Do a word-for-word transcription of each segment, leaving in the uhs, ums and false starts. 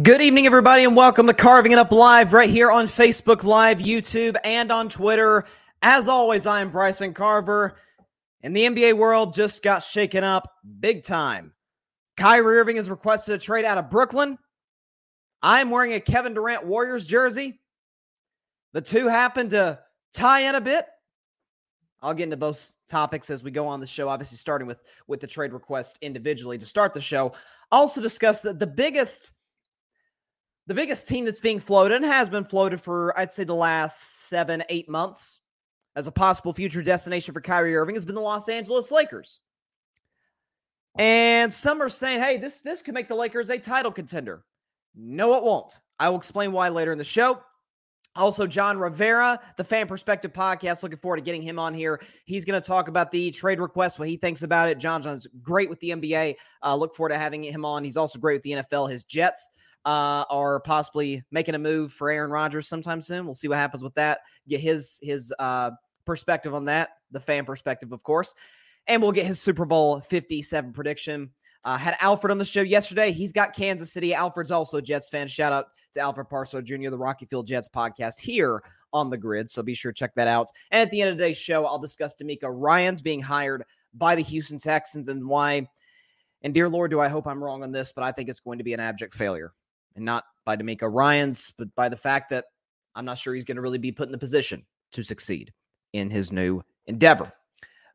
Good evening, everybody, and welcome to Carving It Up Live right here on Facebook Live, YouTube, and on Twitter. As always, I am Bryson Carver, and the N B A world just got shaken up big time. Kyrie Irving has requested a trade out of Brooklyn. I am wearing a Kevin Durant Warriors jersey. The two happen to tie in a bit. I'll get into both topics as we go on the show, obviously starting with, with the trade request individually to start the show. Also discuss the, the biggest... The biggest team that's being floated and has been floated for, I'd say, the last seven, eight months as a possible future destination for Kyrie Irving has been the Los Angeles Lakers. And some are saying, hey, this, this could make the Lakers a title contender. No, it won't. I will explain why later in the show. Also, John Rivera, the Fan Perspective Podcast, looking forward to getting him on here. He's going to talk about the trade request, what he thinks about it. John John's great with the N B A. Uh, look forward to having him on. He's also great with the N F L, his Jets. Uh, or possibly making a move for Aaron Rodgers sometime soon. We'll see what happens with that. Get his his uh, perspective on that, the fan perspective, of course. And we'll get his Super Bowl fifty-seven prediction. Uh, had Alfred on the show yesterday. He's got Kansas City. Alfred's also a Jets fan. Shout out to Alfred Parso Junior, the Rocky Field Jets podcast here on The Grid. So be sure to check that out. And at the end of today's show, I'll discuss DeMeco Ryans being hired by the Houston Texans and why. And dear Lord, do I hope I'm wrong on this, but I think it's going to be an abject failure. And not by DeMeco Ryans, but by the fact that I'm not sure he's going to really be put in the position to succeed in his new endeavor.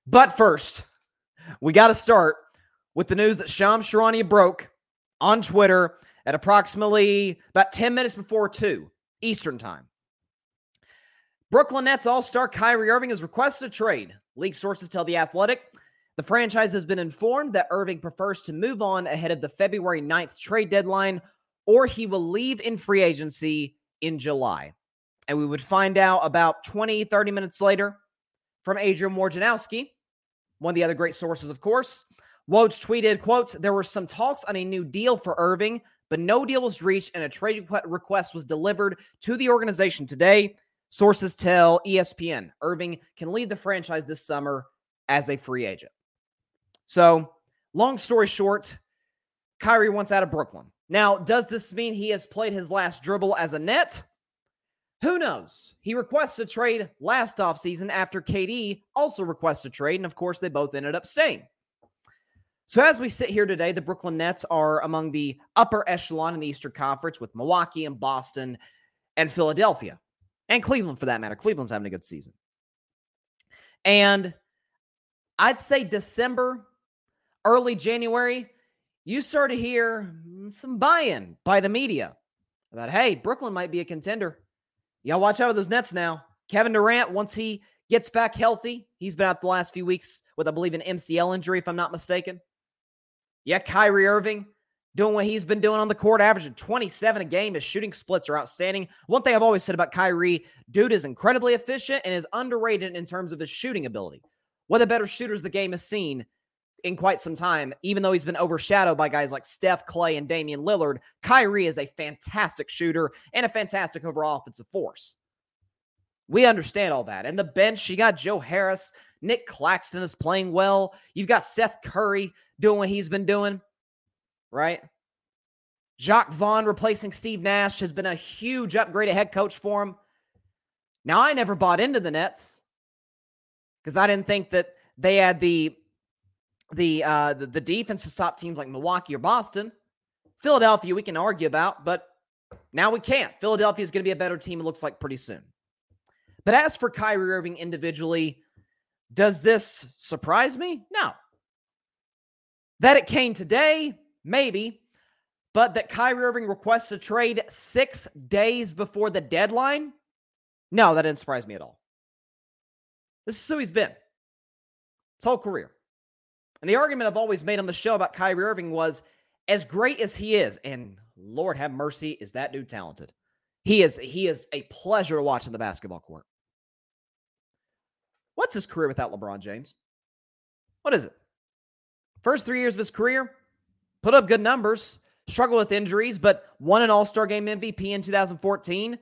But first, we got to start with the news that Sham Charania broke on Twitter at approximately about ten minutes before two Eastern time. Brooklyn Nets all-star Kyrie Irving has requested a trade. League sources tell The Athletic. The franchise has been informed that Irving prefers to move on ahead of the February ninth trade deadline, or he will leave in free agency in July. And we would find out about twenty, thirty minutes later from Adrian Wojnarowski, one of the other great sources, of course. Woj tweeted, quote, "There were some talks on a new deal for Irving, but no deal was reached and a trade request was delivered to the organization today. Sources tell E S P N, Irving can leave the franchise this summer as a free agent." So, long story short, Kyrie wants out of Brooklyn. Now, does this mean he has played his last dribble as a Net? Who knows? He requested a trade last offseason after K D also requested a trade, and of course, they both ended up staying. So as we sit here today, the Brooklyn Nets are among the upper echelon in the Eastern Conference with Milwaukee and Boston and Philadelphia, and Cleveland for that matter. Cleveland's having a good season. And I'd say December, early January, you start to hear some buy-in by the media about, hey, Brooklyn might be a contender. Y'all watch out with those Nets now. Kevin Durant, once he gets back healthy, he's been out the last few weeks with, I believe, an M C L injury, if I'm not mistaken. Yeah, Kyrie Irving doing what he's been doing on the court, averaging twenty-seven a game. His shooting splits are outstanding. One thing I've always said about Kyrie, dude is incredibly efficient and is underrated in terms of his shooting ability. One of the better shooters the game has seen in quite some time, even though he's been overshadowed by guys like Steph, Klay, and Damian Lillard. Kyrie is a fantastic shooter and a fantastic overall offensive force. We understand all that. And the bench, you got Joe Harris. Nick Claxton is playing well. You've got Seth Curry doing what he's been doing, right? Jacques Vaughn replacing Steve Nash has been a huge upgrade at head coach for him. Now, I never bought into the Nets because I didn't think that they had the the, uh, the the defense to stop teams like Milwaukee or Boston. Philadelphia, we can argue about, but now we can't. Philadelphia is going to be a better team, it looks like, pretty soon. But as for Kyrie Irving individually, does this surprise me? No. That it came today, maybe. But that Kyrie Irving requests a trade six days before the deadline? No, that didn't surprise me at all. This is who he's been his whole career. And the argument I've always made on the show about Kyrie Irving was, as great as he is, and Lord have mercy, is that dude talented. He is, he is a pleasure to watch on the basketball court. What's his career without LeBron James? What is it? First three years of his career, put up good numbers, struggled with injuries, but won an All-Star Game M V P in two thousand fourteen.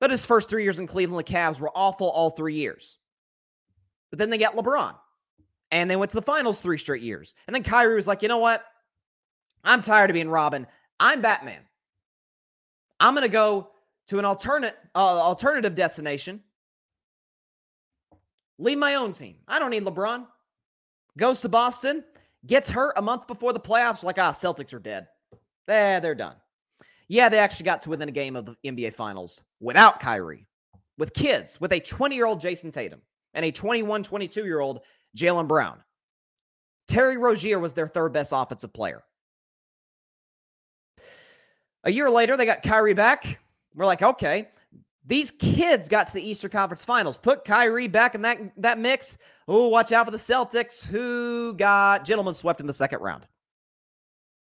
But his first three years in Cleveland, the Cavs were awful all three years. But then they got LeBron, and they went to the finals three straight years. And then Kyrie was like, you know what? I'm tired of being Robin. I'm Batman. I'm going to go to an alternate uh, alternative destination. Leave my own team. I don't need LeBron. Goes to Boston. Gets hurt a month before the playoffs. Like, ah, Celtics are dead. Eh, they're done. Yeah, they actually got to within a game of the N B A Finals without Kyrie. With kids. With a twenty-year-old Jason Tatum. And a twenty-one, twenty-two-year-old Jaylen Brown. Terry Rozier was their third best offensive player. A year later, they got Kyrie back. We're like, okay, these kids got to the Eastern Conference Finals. Put Kyrie back in that, that mix. Oh, watch out for the Celtics, who got gentlemen swept in the second round.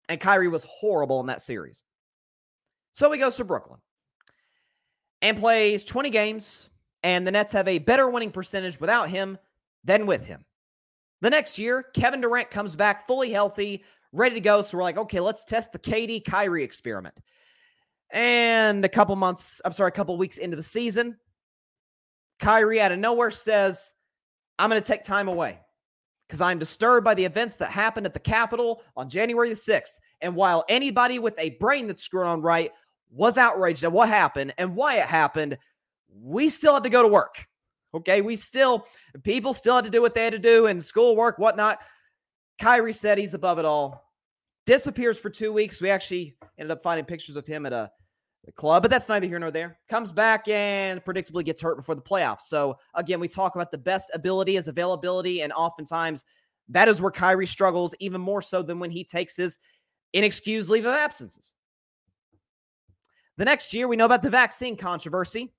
And Kyrie was horrible in that series. So he goes to Brooklyn and plays twenty games, and the Nets have a better winning percentage without him than with him. The next year, Kevin Durant comes back fully healthy, ready to go. So we're like, okay, let's test the K D Kyrie experiment. And a couple months, I'm sorry, a couple weeks into the season, Kyrie out of nowhere says, I'm going to take time away because I'm disturbed by the events that happened at the Capitol on January the sixth. And while anybody with a brain that's screwed on right was outraged at what happened and why it happened, we still had to go to work. Okay, we still, people still had to do what they had to do and schoolwork, whatnot. Kyrie said he's above it all. Disappears for two weeks. We actually ended up finding pictures of him at a, a club, but that's neither here nor there. Comes back and predictably gets hurt before the playoffs. So, again, we talk about the best ability is availability, and oftentimes that is where Kyrie struggles even more so than when he takes his inexcused leave of absences. The next year, we know about the vaccine controversy.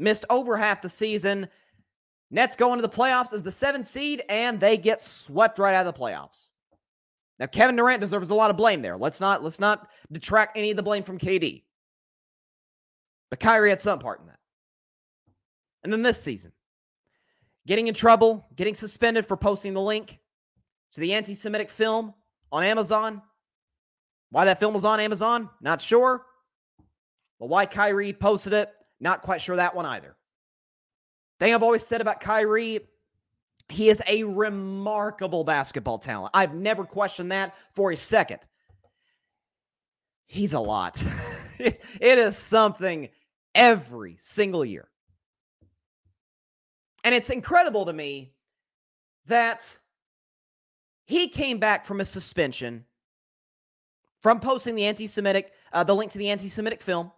Missed over half the season. Nets go into the playoffs as the seventh seed, and they get swept right out of the playoffs. Now, Kevin Durant deserves a lot of blame there. Let's not, let's not detract any of the blame from K D. But Kyrie had some part in that. And then this season, getting in trouble, getting suspended for posting the link to the anti-Semitic film on Amazon. Why that film was on Amazon, not sure. But why Kyrie posted it, not quite sure that one either. Thing I've always said about Kyrie, he is a remarkable basketball talent. I've never questioned that for a second. He's a lot. it's, it is something every single year. And it's incredible to me that he came back from a suspension from posting the anti-Semitic, uh, the link to the anti-Semitic film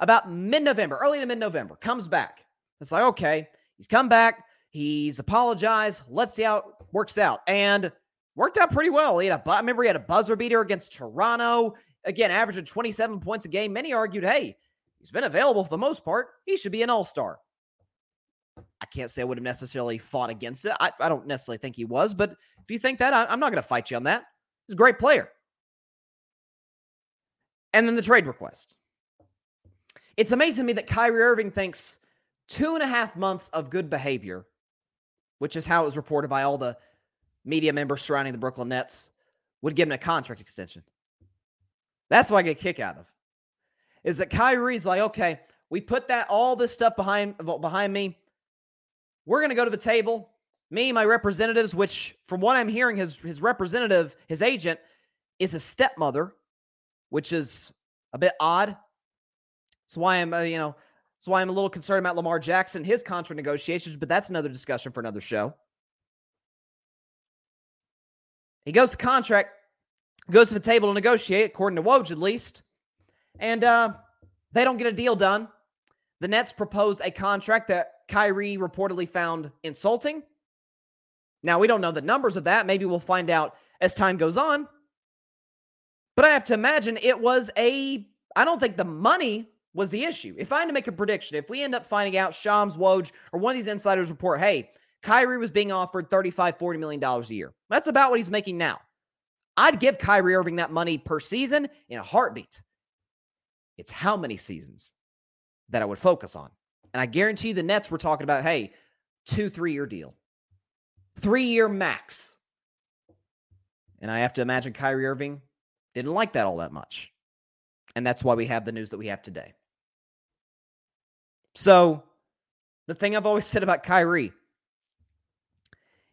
about mid-November, early to mid-November, comes back. It's like, okay, he's come back. He's apologized. Let's see how it works out. And worked out pretty well. He had a, I remember he had a buzzer beater against Toronto. Again, averaging twenty-seven points a game. Many argued, hey, he's been available for the most part. He should be an all-star. I can't say I would have necessarily fought against it. I, I don't necessarily think he was, but if you think that, I, I'm not going to fight you on that. He's a great player. And then the trade request. It's amazing to me that Kyrie Irving thinks two and a half months of good behavior, which is how it was reported by all the media members surrounding the Brooklyn Nets, would give him a contract extension. That's what I get a kick out of, is that Kyrie's like, okay, We put that all this stuff behind behind me. We're going to go to the table. Me, my representatives, which from what I'm hearing, his his representative, his agent, is his stepmother, which is a bit odd. That's why I'm, uh, you know, that's why I'm a little concerned about Lamar Jackson, his contract negotiations. But that's another discussion for another show. He goes to contract, goes to the table to negotiate, according to Woj at least, and uh, they don't get a deal done. The Nets proposed a contract that Kyrie reportedly found insulting. Now, we don't know the numbers of that. Maybe we'll find out as time goes on. But I have to imagine it was a, I don't think the money was the issue. If I had to make a prediction, if we end up finding out Shams, Woj, or one of these insiders report, hey, Kyrie was being offered thirty-five, forty million dollars a year. That's about what he's making now. I'd give Kyrie Irving that money per season in a heartbeat. It's how many seasons that I would focus on. And I guarantee the Nets were talking about, hey, two, three-year deal. Three-year max. And I have to imagine Kyrie Irving didn't like that all that much. And that's why we have the news that we have today. So, the thing I've always said about Kyrie,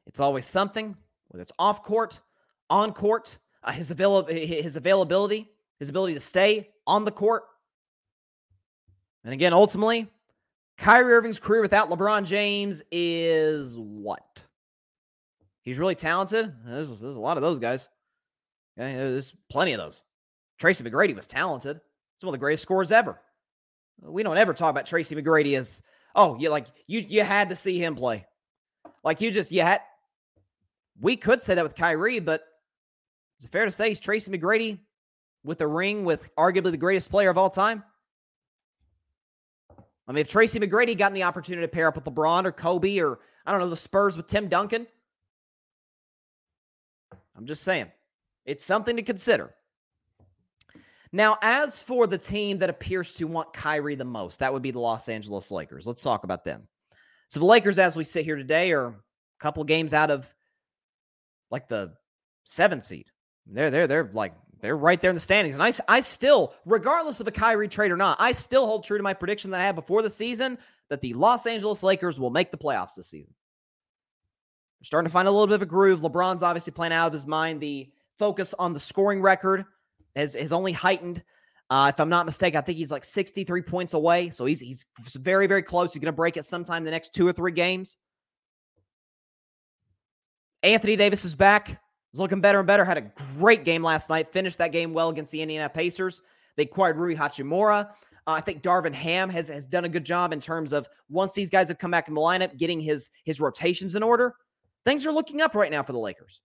it's always something, whether it's off court, on court, uh, his, avail- his availability, his ability to stay on the court. And again, ultimately, Kyrie Irving's career without LeBron James is what? He's really talented. There's, there's a lot of those guys. Okay, there's plenty of those. Tracy McGrady was talented. He's one of the greatest scorers ever. We don't ever talk about Tracy McGrady as, oh, you like you you had to see him play. Like you just you had. We could say that with Kyrie, but is it fair to say he's Tracy McGrady with a ring with arguably the greatest player of all time? I mean, if Tracy McGrady gotten the opportunity to pair up with LeBron or Kobe or I don't know the Spurs with Tim Duncan. I'm just saying. It's something to consider. Now, as for the team that appears to want Kyrie the most, that would be the Los Angeles Lakers. Let's talk about them. So the Lakers, as we sit here today, are a couple games out of like the seventh seed. They're, they're, they're like, they're right there in the standings. And I, I still, regardless of a Kyrie trade or not, I still hold true to my prediction that I had before the season that the Los Angeles Lakers will make the playoffs this season. They're starting to find a little bit of a groove. LeBron's obviously playing out of his mind. The focus on the scoring record has, has only heightened. Uh, if I'm not mistaken, I think he's like sixty-three points away. So he's he's very, very close. He's going to break it sometime in the next two or three games. Anthony Davis is back. He's looking better and better. Had a great game last night. Finished that game well against the Indiana Pacers. They acquired Rui Hachimura. Uh, I think Darvin Ham has, has done a good job in terms of once these guys have come back in the lineup, getting his his rotations in order. Things are looking up right now for the Lakers.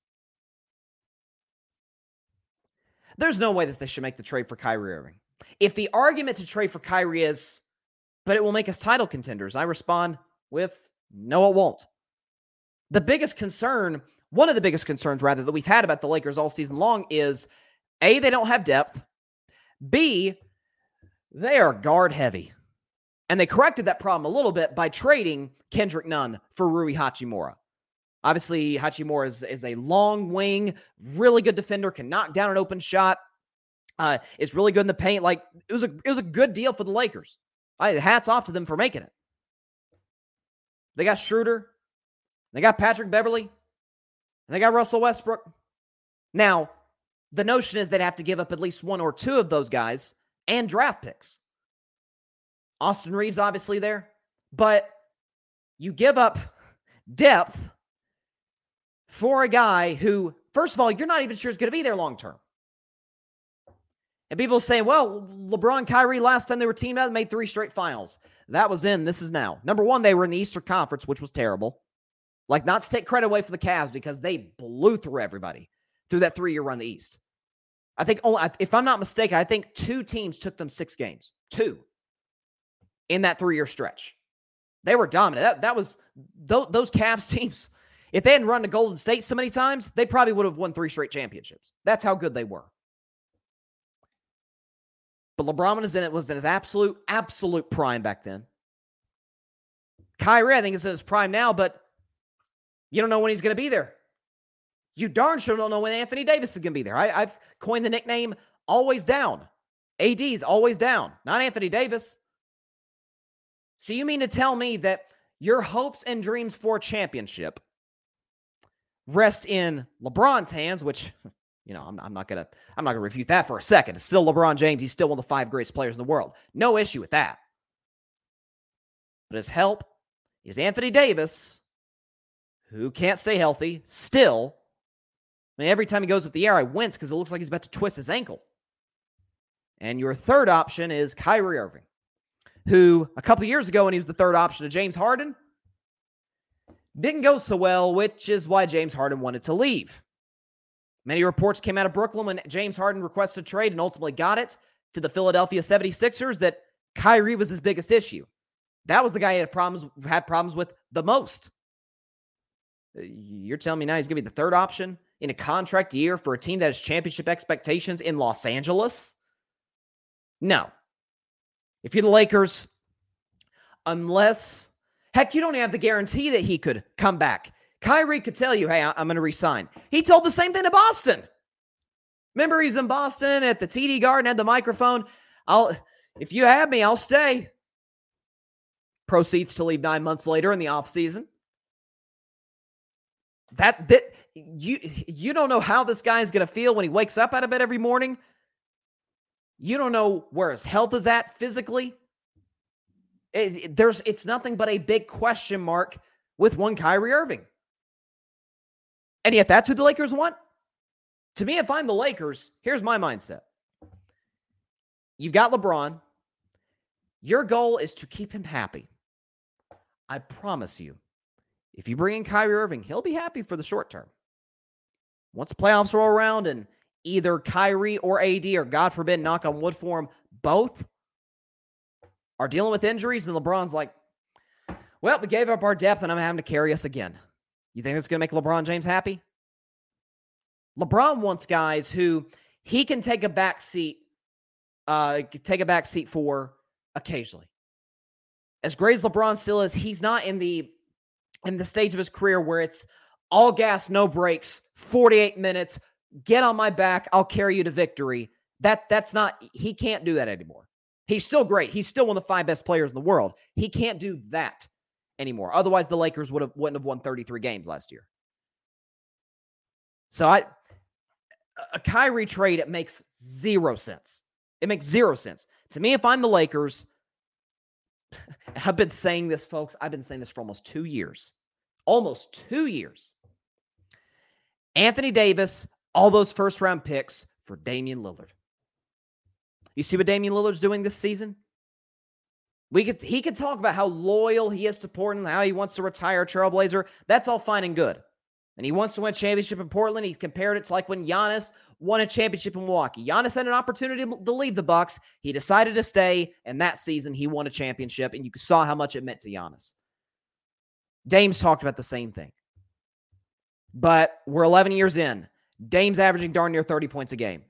There's no way that they should make the trade for Kyrie Irving. If the argument to trade for Kyrie is, but it will make us title contenders, I respond with, no, it won't. The biggest concern, one of the biggest concerns, rather, that we've had about the Lakers all season long is, A, they don't have depth. B, they are guard heavy. And they corrected that problem a little bit by trading Kendrick Nunn for Rui Hachimura. Obviously, Hachimura is, is a long wing, really good defender, can knock down an open shot, uh, is really good in the paint. Like, it was a it was a good deal for the Lakers. I, hats off to them for making it. They got Schroeder. They got Patrick Beverley. And they got Russell Westbrook. Now, the notion is they'd have to give up at least one or two of those guys and draft picks. Austin Reeves, obviously, there. But you give up depth for a guy who, first of all, you're not even sure is going to be there long term. And people say, well, LeBron, Kyrie, last time they were teamed up, made three straight finals. That was then, this is now. Number one, they were in the Eastern Conference, which was terrible. Like, not to take credit away from the Cavs because they blew through everybody through that three-year run in the East. I think, only, if I'm not mistaken, I think two teams took them six games. Two. In that three-year stretch. They were dominant. That, that was, those, those Cavs teams, if they hadn't run to Golden State so many times, they probably would have won three straight championships. That's how good they were. But LeBron was in it was in his absolute, absolute prime back then. Kyrie, I think, is in his prime now, but you don't know when he's going to be there. You darn sure don't know when Anthony Davis is going to be there. I, I've coined the nickname always down. A D's always down. Not Anthony Davis. So you mean to tell me that your hopes and dreams for championship rest in LeBron's hands, which, you know, I'm, I'm not going to, I'm not going to refute that for a second. It's still LeBron James. He's still one of the five greatest players in the world. No issue with that. But his help is Anthony Davis, who can't stay healthy still. I mean, every time he goes up the air, I wince because it looks like he's about to twist his ankle. And your third option is Kyrie Irving, who a couple years ago when he was the third option to James Harden, didn't go so well, which is why James Harden wanted to leave. Many reports came out of Brooklyn when James Harden requested a trade and ultimately got it to the Philadelphia seventy-sixers that Kyrie was his biggest issue. That was the guy he had problems, had problems with the most. You're telling me now he's going to be the third option in a contract year for a team that has championship expectations in Los Angeles? No. If you're the Lakers, unless, heck, you don't have the guarantee that he could come back. Kyrie could tell you, hey, I'm going to resign. He told the same thing to Boston. Remember, he's in Boston at the T D Garden, had the microphone. I'll, if you have me, I'll stay. Proceeds to leave nine months later in the offseason. That, that you you don't know how this guy is going to feel when he wakes up out of bed every morning. You don't know where his health is at physically. It, it, there's, it's nothing but a big question mark with one Kyrie Irving. And yet that's who the Lakers want? To me, if I'm the Lakers, here's my mindset. You've got LeBron. Your goal is to keep him happy. I promise you, if you bring in Kyrie Irving, he'll be happy for the short term. Once the playoffs roll around and either Kyrie or A D, or God forbid, knock on wood for him, both are dealing with injuries, and LeBron's like, well, we gave up our depth, and I'm having to carry us again. You think that's going to make LeBron James happy? LeBron wants guys who he can take a back seat, uh, take a back seat for occasionally. As great as LeBron still is, he's not in the in the stage of his career where it's all gas, no breaks, forty-eight minutes, get on my back, I'll carry you to victory. That that's not, he can't do that anymore. He's still great. He's still one of the five best players in the world. He can't do that anymore. Otherwise, the Lakers would have, wouldn't have won thirty-three games last year. So I, a Kyrie trade, it makes zero sense. It makes zero sense. To me, if I'm the Lakers, I've been saying this, folks. I've been saying this for almost two years. Almost two years. Anthony Davis, all those first-round picks for Damian Lillard. You see what Damian Lillard's doing this season? We could He could talk about how loyal he is to Portland, how he wants to retire a Trailblazer. That's all fine and good. And he wants to win a championship in Portland. He compared it to like when Giannis won a championship in Milwaukee. Giannis had an opportunity to leave the Bucks. He decided to stay, and that season he won a championship, and you saw how much it meant to Giannis. Dame's talked about the same thing. But we're eleven years in. Dame's averaging darn near thirty points a game.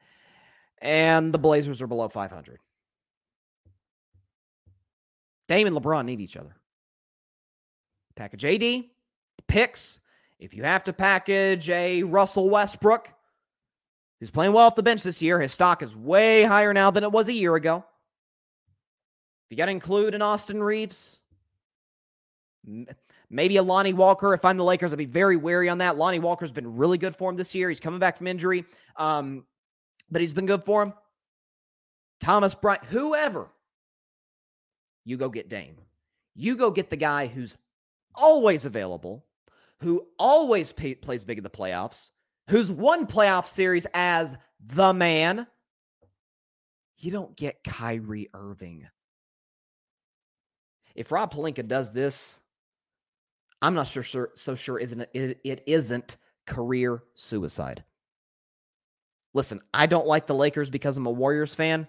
And the Blazers are below five hundred. Dame and LeBron need each other. Package A D, picks. If you have to package a Russell Westbrook, who's playing well off the bench this year, his stock is way higher now than it was a year ago. If you got to include an Austin Reeves, maybe a Lonnie Walker. If I'm the Lakers, I'd be very wary on that. Lonnie Walker's been really good for him this year. He's coming back from injury, um, but he's been good for him. Thomas Bryant, whoever. You go get Dame. You go get the guy who's always available, who always pay, plays big in the playoffs, who's won playoff series as the man. You don't get Kyrie Irving. If Rob Pelinka does this, I'm not sure, sure so sure isn't it, it isn't career suicide. Listen, I don't like the Lakers because I'm a Warriors fan,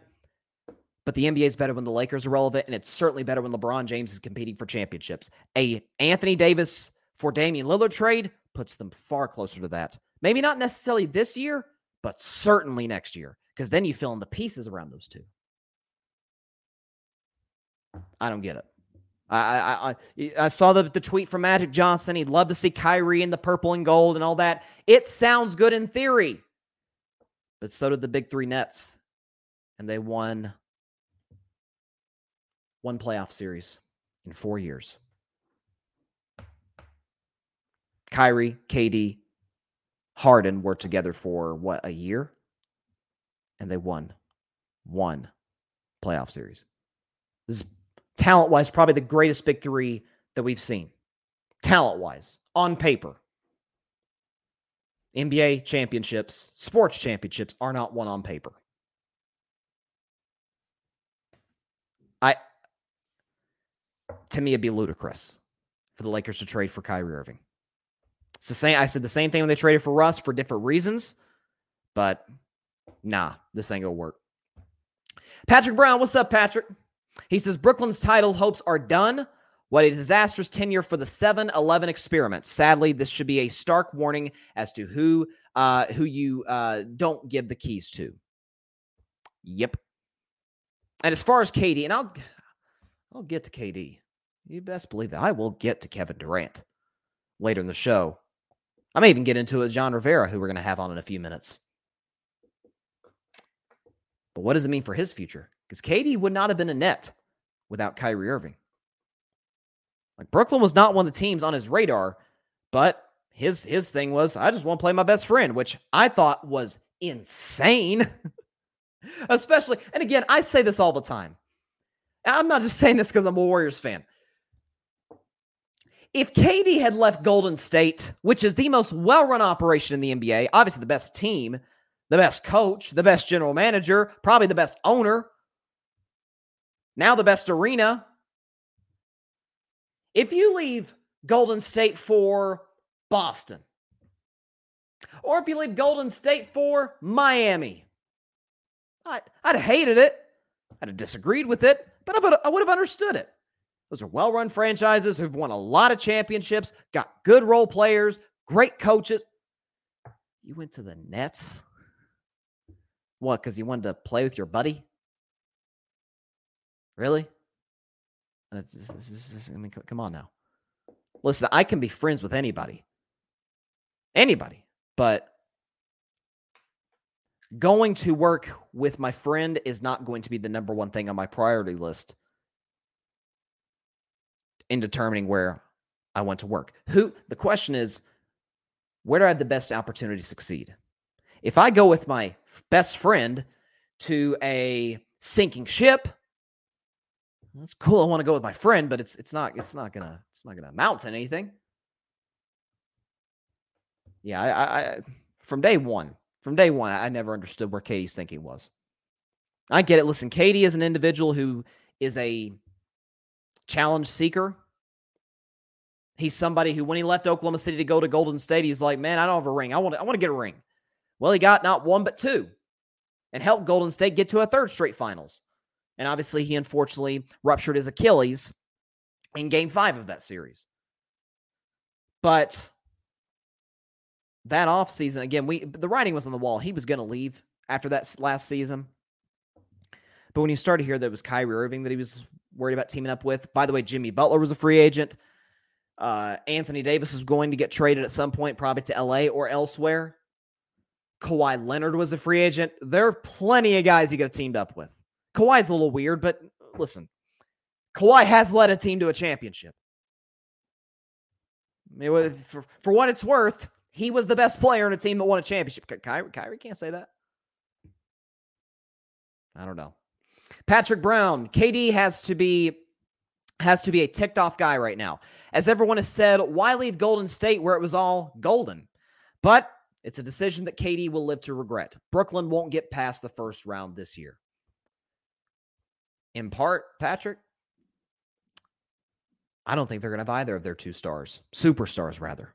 but the N B A is better when the Lakers are relevant, and it's certainly better when LeBron James is competing for championships. A Anthony Davis for Damian Lillard trade puts them far closer to that. Maybe not necessarily this year, but certainly next year, because then you fill in the pieces around those two. I don't get it. I I, I, I saw the, the tweet from Magic Johnson. He'd love to see Kyrie in the purple and gold and all that. It sounds good in theory, but so did the big three Nets, and they won one playoff series in four years. Kyrie, K D, Harden were together for, what, a year? And they won one playoff series. This is, talent-wise, probably the greatest big three that we've seen. Talent-wise, on paper. N B A championships, sports championships are not won on paper. I, to me, it'd be ludicrous for the Lakers to trade for Kyrie Irving. It's the same. I said the same thing when they traded for Russ for different reasons, but nah, this ain't gonna work. Patrick Brown, what's up, Patrick? He says, Brooklyn's title hopes are done. What a disastrous tenure for the seven eleven experiment. Sadly, this should be a stark warning as to who uh, who you uh, don't give the keys to. Yep. And as far as K D, and I'll, I'll get to K D. You best believe that. I will get to Kevin Durant later in the show. I may even get into it with John Rivera, who we're going to have on in a few minutes. But what does it mean for his future? Because K D would not have been a Net without Kyrie Irving. Like, Brooklyn was not one of the teams on his radar, but his his thing was, I just want to play my best friend, which I thought was insane. Especially, and again, I say this all the time. I'm not just saying this because I'm a Warriors fan. If K D had left Golden State, which is the most well-run operation in the N B A, obviously the best team, the best coach, the best general manager, probably the best owner, now the best arena. If you leave Golden State for Boston, or if you leave Golden State for Miami, I'd, I'd have hated it. I'd have disagreed with it, but I would, I would have understood it. Those are well-run franchises who've won a lot of championships, got good role players, great coaches. You went to the Nets? What, because you wanted to play with your buddy? Really? That's, that's, that's, that's, I mean, come on now. Listen, I can be friends with anybody. Anybody. But going to work with my friend is not going to be the number one thing on my priority list in determining where I want to work. Who? The question is, where do I have the best opportunity to succeed? If I go with my best friend to a sinking ship, that's cool. I want to go with my friend, but it's it's not it's not gonna it's not gonna amount to anything. Yeah, I, I, I from day one, from day one, I never understood where K D's thinking was. I get it. Listen, K D is an individual who is a challenge seeker. He's somebody who, when he left Oklahoma City to go to Golden State, he's like, man, I don't have a ring. I want to, I want to get a ring. Well, he got not one but two, and helped Golden State get to a third straight finals. And obviously, he unfortunately ruptured his Achilles in game five of that series. But that offseason, again, we the writing was on the wall. He was going to leave after that last season. But when you started to hear that it was Kyrie Irving that he was worried about teaming up with, by the way, Jimmy Butler was a free agent. Uh, Anthony Davis was going to get traded at some point, probably to L A or elsewhere. Kawhi Leonard was a free agent. There are plenty of guys he could have teamed up with. Kawhi's a little weird, but listen, Kawhi has led a team to a championship. I mean, for, for what it's worth, he was the best player in a team that won a championship. Kyrie, Kyrie can't say that. I don't know. Patrick Brown, K D has to be has to be a ticked off guy right now. As everyone has said, why leave Golden State where it was all golden? But it's a decision that K D will live to regret. Brooklyn won't get past the first round this year. In part, Patrick, I don't think they're going to have either of their two stars, superstars rather.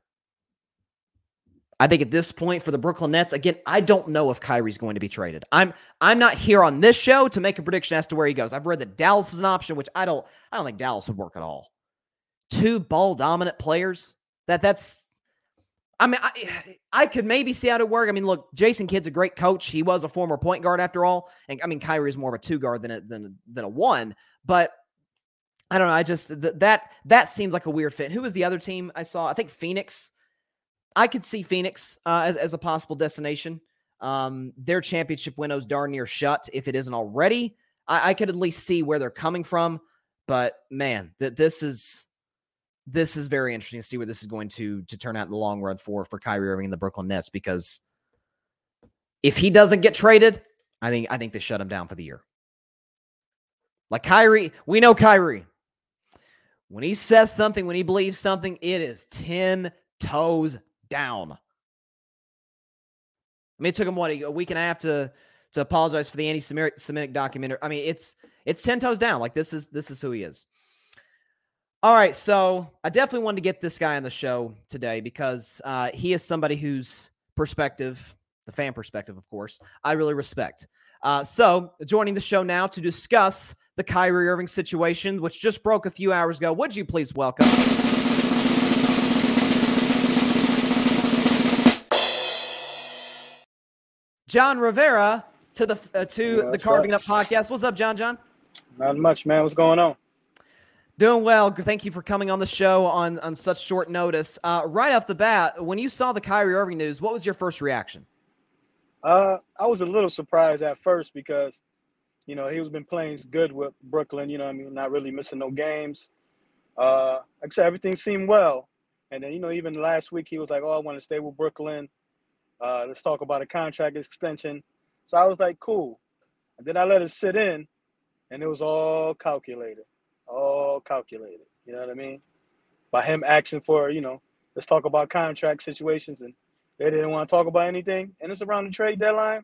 I think at this point for the Brooklyn Nets, again, I don't know if Kyrie's going to be traded. I'm I'm not here on this show to make a prediction as to where he goes. I've read that Dallas is an option, which I don't I don't think Dallas would work at all. Two ball dominant players. That that's I mean, I, I could maybe see how it work. I mean, look, Jason Kidd's a great coach. He was a former point guard after all. And I mean, Kyrie's more of a two guard than a, than, than a one. But I don't know. I just, th- that that seems like a weird fit. Who was the other team I saw? I think Phoenix. I could see Phoenix uh, as, as a possible destination. Um, their championship window's darn near shut if it isn't already. I, I could at least see where they're coming from. But man, that this is this is very interesting to see what this is going to to turn out in the long run for for Kyrie Irving and the Brooklyn Nets, because if he doesn't get traded, I think I think they shut him down for the year. Like Kyrie, we know Kyrie. When he says something, when he believes something, it is ten toes down. I mean, it took him, what, a week and a half to, to apologize for the anti-Semitic documentary. I mean, it's it's ten toes down. Like, this is this is who he is. All right, so I definitely wanted to get this guy on the show today because uh, he is somebody whose perspective, the fan perspective, of course, I really respect. Uh, so joining the show now to discuss the Kyrie Irving situation, which just broke a few hours ago. Would you please welcome John Rivera to the uh, to yeah, the Carving Up podcast. What's up, John? John? Not much, man. What's going on? Doing well. Thank you for coming on the show on, on such short notice. Uh, right off the bat, when you saw the Kyrie Irving news, what was your first reaction? Uh, I was a little surprised at first because, you know, he was been playing good with Brooklyn, you know what I mean? Not really missing no games. Uh, like I said, everything seemed well. And then, you know, even last week he was like, oh, I want to stay with Brooklyn. Uh, let's talk about a contract extension. So I was like, cool. And then I let it sit in, and it was all calculated, all calculated. You know what I mean? By him asking for, you know, let's talk about contract situations, and they didn't want to talk about anything. And it's around the trade deadline.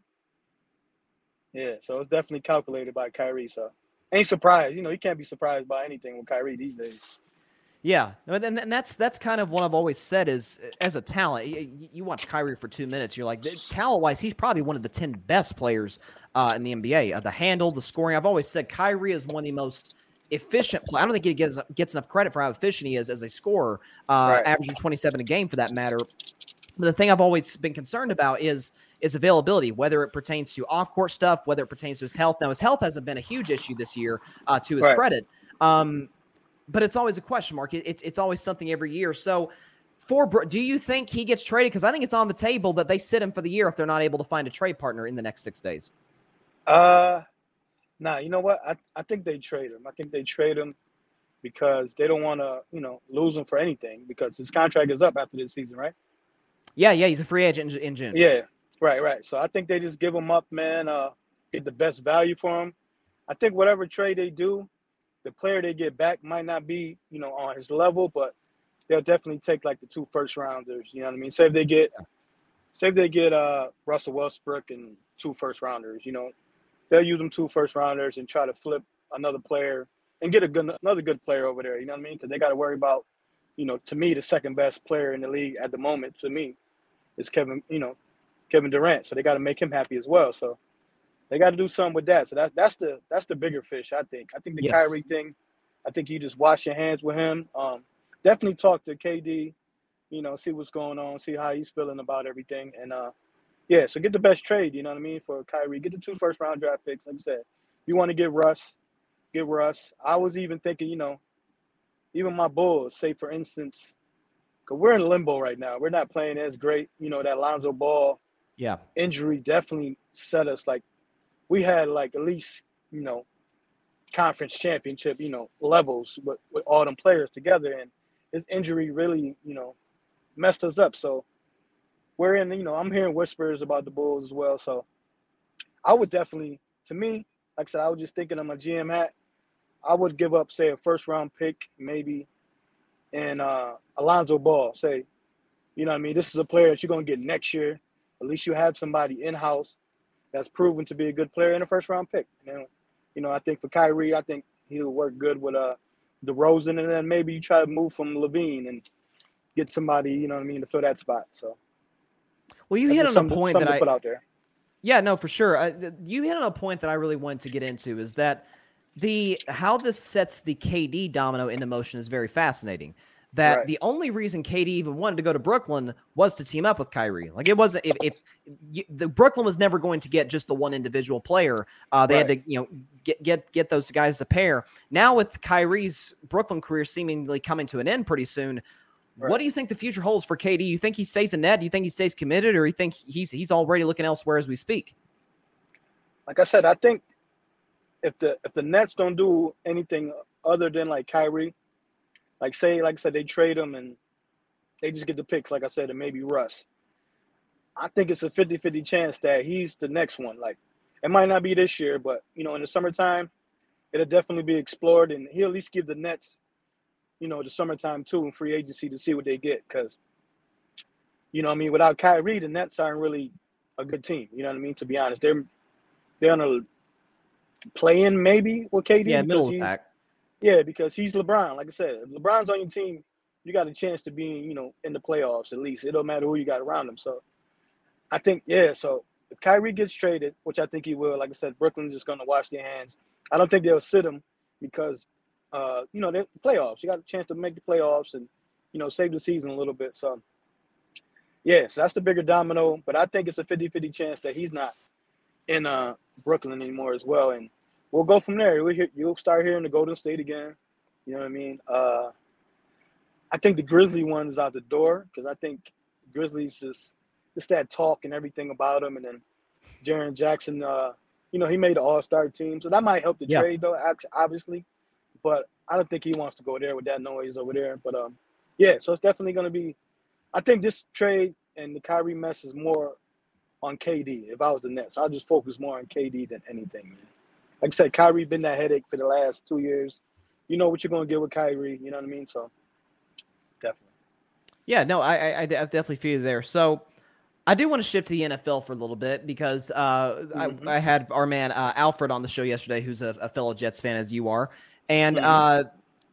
Yeah, so it's definitely calculated by Kyrie. So ain't surprised. You know, you can't be surprised by anything with Kyrie these days. Yeah, and and that's that's kind of what I've always said is, as a talent, you, you watch Kyrie for two minutes, you're like, talent-wise, he's probably one of the ten best players uh, in the N B A. Uh, the handle, the scoring. I've always said Kyrie is one of the most efficient players. I don't think he gets gets enough credit for how efficient he is as a scorer, uh, right. averaging twenty-seven a game for that matter. But the thing I've always been concerned about is is availability, whether it pertains to off-court stuff, whether it pertains to his health. Now, his health hasn't been a huge issue this year, uh, to his right. credit. Um, but it's always a question mark. It, it's it's always something every year. So, for do you think he gets traded? Because I think it's on the table that they sit him for the year if they're not able to find a trade partner in the next six days. Uh, nah, you know what? I, I think they trade him. I think they trade him because they don't want to, you know, lose him for anything because his contract is up after this season, right? Yeah, yeah, he's a free agent in, in June. Yeah. Right, right. So I think they just give him up, man, uh, get the best value for him. I think whatever trade they do, the player they get back might not be, you know, on his level, but they'll definitely take, like, the two first-rounders, you know what I mean? Say if they get say if they get uh, Russell Westbrook and two first-rounders, you know, they'll use them two first-rounders and try to flip another player and get a good another good player over there, you know what I mean? Because they got to worry about, you know, to me, the second-best player in the league at the moment, to me, is Kevin, you know, Kevin Durant, so they got to make him happy as well. So they got to do something with that. So that's that's the that's the bigger fish, I think. I think the yes. Kyrie thing, I think you just wash your hands with him. Um, definitely talk to K D, you know, see what's going on, see how he's feeling about everything, and uh, yeah. So get the best trade, you know what I mean, for Kyrie. Get the two first round draft picks, like I said. You want to get Russ, get Russ. I was even thinking, you know, even my Bulls, say for instance, because we're in limbo right now. We're not playing as great, you know, that Lonzo Ball. Yeah, injury definitely set us, like, we had, like, at least, you know, conference championship, you know, levels with, with all them players together. And this injury really, you know, messed us up. So we're in, you know, I'm hearing whispers about the Bulls as well. So I would definitely, to me, like I said, I was just thinking on my G M hat, I would give up, say, a first-round pick maybe and uh, Alonzo Ball, say, you know what I mean? This is a player that you're going to get next year. At least you have somebody in-house that's proven to be a good player in a first-round pick. And, you know, I think for Kyrie, I think he'll work good with uh, DeRozan, and then maybe you try to move from Levine and get somebody, you know what I mean, to fill that spot. So, well, you hit on a point that I – put out there. Yeah, no, for sure. I, you hit on a point that I really wanted to get into is that the how this sets the K D domino into motion is very fascinating. That right. The only reason K D even wanted to go to Brooklyn was to team up with Kyrie. Like, it wasn't if, if you, the Brooklyn was never going to get just the one individual player. Uh, they right. had to, you know, get get get those guys to pair. Now with Kyrie's Brooklyn career seemingly coming to an end pretty soon, right. What do you think the future holds for K D? You think he stays in net? Do you think he stays committed, or you think he's he's already looking elsewhere as we speak? Like I said, I think if the if the Nets don't do anything other than like Kyrie. Like say, like I said, they trade him and they just get the picks, like I said, and maybe Russ. I think it's a fifty-fifty chance that he's the next one. Like, it might not be this year, but, you know, in the summertime, it'll definitely be explored, and he'll at least give the Nets, you know, the summertime too and free agency to see what they get because, you know what I mean, without Kyrie, the Nets aren't really a good team, you know what I mean, to be honest. They're they're on a play-in maybe with K D. Yeah, middle pack. Yeah, because he's LeBron. Like I said, if LeBron's on your team, you got a chance to be, you know, in the playoffs at least. It don't matter who you got around him, so. I think, yeah, so if Kyrie gets traded, which I think he will, like I said, Brooklyn's just going to wash their hands. I don't think they'll sit him because, uh, you know, they're playoffs. You got a chance to make the playoffs and, you know, save the season a little bit. So, yeah, so that's the bigger domino. But I think it's a fifty-fifty chance that he's not in uh, Brooklyn anymore as well. And we'll go from there. We'll hear, you'll start hearing the Golden State again. You know what I mean? Uh, I think the Grizzly one is out the door because I think Grizzlies just – just that talk and everything about him. And then Jaren Jackson, uh, you know, he made the all-star team. So that might help the yeah. trade, though, obviously. But I don't think he wants to go there with that noise over there. But, um, yeah, so it's definitely going to be – I think this trade and the Kyrie mess is more on K D. If I was the Nets, I'll just focus more on K D than anything, man. Like I said, Kyrie been that headache for the last two years. You know what you're going to get with Kyrie. You know what I mean? So, definitely. Yeah, no, I, I, I definitely feel you there. So – I do want to shift to the N F L for a little bit because uh, mm-hmm. I, I had our man uh, Alfred on the show yesterday, who's a, a fellow Jets fan, as you are, and mm-hmm. uh,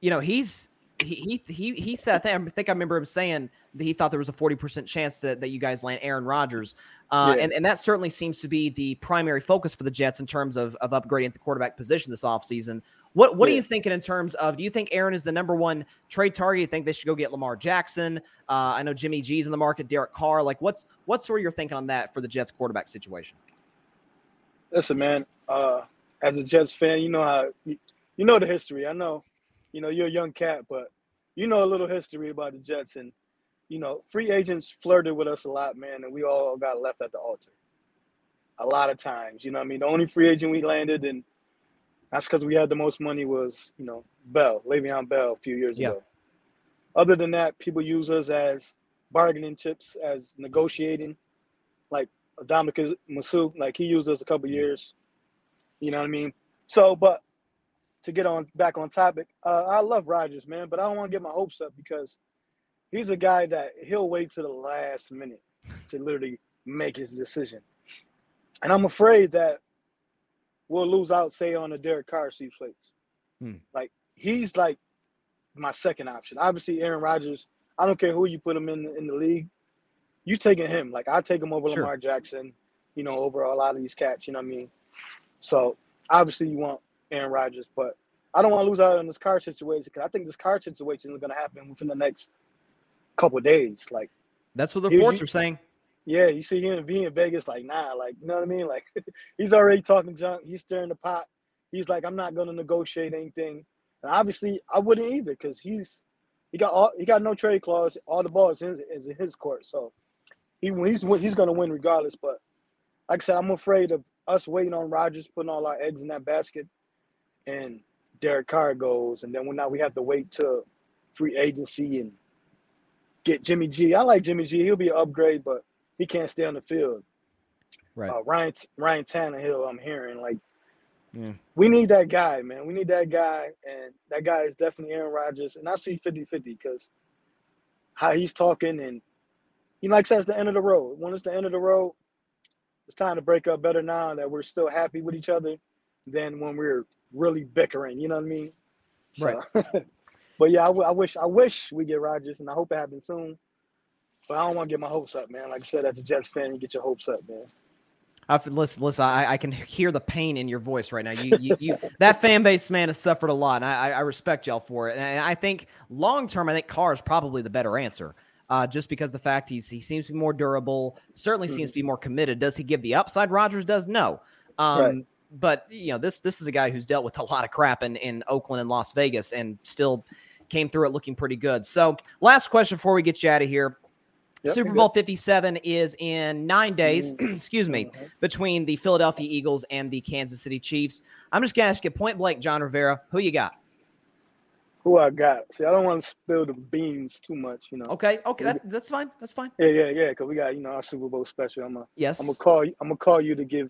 you know he's he he he, he said I think, I think I remember him saying that he thought there was a forty percent chance that, that you guys land Aaron Rodgers, uh, yeah. and and that certainly seems to be the primary focus for the Jets in terms of of upgrading the quarterback position this offseason. What what yeah. are you thinking in terms of? Do you think Aaron is the number one trade target? Do you think they should go get Lamar Jackson? Uh, I know Jimmy G's in the market, Derek Carr. Like, what's what's sort of your thinking on that for the Jets quarterback situation? Listen, man, uh, as a Jets fan, you know how you, you know the history. I know, you know you're a young cat, but you know a little history about the Jets, and you know free agents flirted with us a lot, man, and we all got left at the altar a lot of times. You know what I mean? The only free agent we landed and that's because we had the most money was, you know, Bell, Le'Veon Bell a few years yeah. ago. Other than that, people use us as bargaining chips, as negotiating. Like Dominic Masu, like he used us a couple years. You know what I mean? So, but to get on back on topic, uh, I love Rodgers, man, but I don't want to get my hopes up because he's a guy that he'll wait to the last minute to literally make his decision. And I'm afraid that we'll lose out, say, on the Derek Carr sweepstakes. Hmm. Like, he's, like, my second option. Obviously, Aaron Rodgers, I don't care who you put him in in the league. You taking him. Like, I take him over sure. Lamar Jackson, you know, over a lot of these cats, you know what I mean? So, obviously, you want Aaron Rodgers. But I don't want to lose out on this Carr situation because I think this Carr situation is going to happen within the next couple of days. Like, that's what the reports are saying. Yeah, you see him being in Vegas, like, nah, like, you know what I mean? Like, he's already talking junk. He's stirring the pot. He's like, I'm not going to negotiate anything. And obviously, I wouldn't either because he's he got all, he got no trade clause. All the ball is in, is in his court. So he he's he's going to win regardless. But like I said, I'm afraid of us waiting on Rodgers, putting all our eggs in that basket, and Derek Carr goes. And then when now we have to wait till free agency and get Jimmy G. I like Jimmy G. He'll be an upgrade, but he can't stay on the field. Right. Uh, Ryan Ryan Tannehill, I'm hearing. Like, yeah. we need that guy, man. We need that guy. And that guy is definitely Aaron Rodgers. And I see fifty-fifty because how he's talking. And, you know, like I said, it's the end of the road. When it's the end of the road, it's time to break up better now that we're still happy with each other than when we're really bickering. You know what I mean? So, right. But, yeah, I, w- I wish I wish we get Rodgers, and I hope it happens soon. But I don't want to get my hopes up, man. Like I said, as a Jets fan, you get your hopes up, man. I listen, listen. I, I can hear the pain in your voice right now. You, you, you that fan base, man, has suffered a lot, and I, I respect y'all for it. And I think long term, I think Carr is probably the better answer, uh, just because the fact he's he seems to be more durable, certainly mm-hmm. seems to be more committed. Does he give the upside Rodgers does? No, um, right. But you know, this this is a guy who's dealt with a lot of crap in in Oakland and Las Vegas, and still came through it looking pretty good. So, last question before we get you out of here. Super Bowl fifty-seven is in nine days, excuse me, between the Philadelphia Eagles and the Kansas City Chiefs. I'm just going to ask you point blank, John Rivera, who you got? who I got. See, I don't want to spill the beans too much, you know. Okay, okay, that, that's fine. That's fine. Yeah, yeah, yeah. Because we got, you know, our Super Bowl special. I'm a, yes. I'm gonna call. I'm gonna call you to give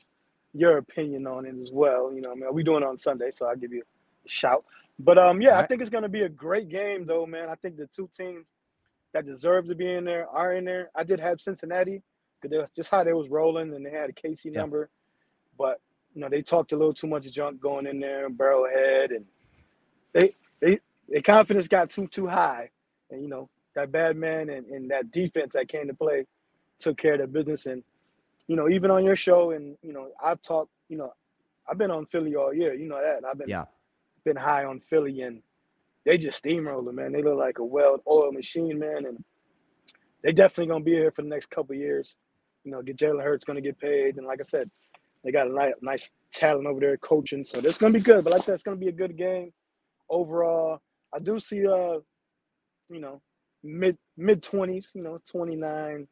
your opinion on it as well. You know, I mean, we doing it on Sunday, so I'll give you a shout. But um, yeah, right. I think it's gonna be a great game, though, man. I think the two teams that deserve to be in there are in there. I did have Cincinnati because just how they was rolling, and they had a K C yeah. number, but you know, they talked a little too much junk going in there and Barrelhead, and they they their confidence got too too high, and you know, that bad man and, and that defense that came to play took care of their business. And you know, even on your show, and you know, I've talked, you know, I've been on Philly all year, you know that, and I've been yeah. been high on Philly, and they just steamroller, man. They look like a well-oiled machine, man, and they definitely gonna be here for the next couple of years. You know, get Jalen Hurts gonna get paid, and like I said, they got a nice talent over there coaching, so it's going to be good. But like I said, it's going to be a good game overall. I do see, uh, you know, mid, mid-twenties, you know, twenty-nine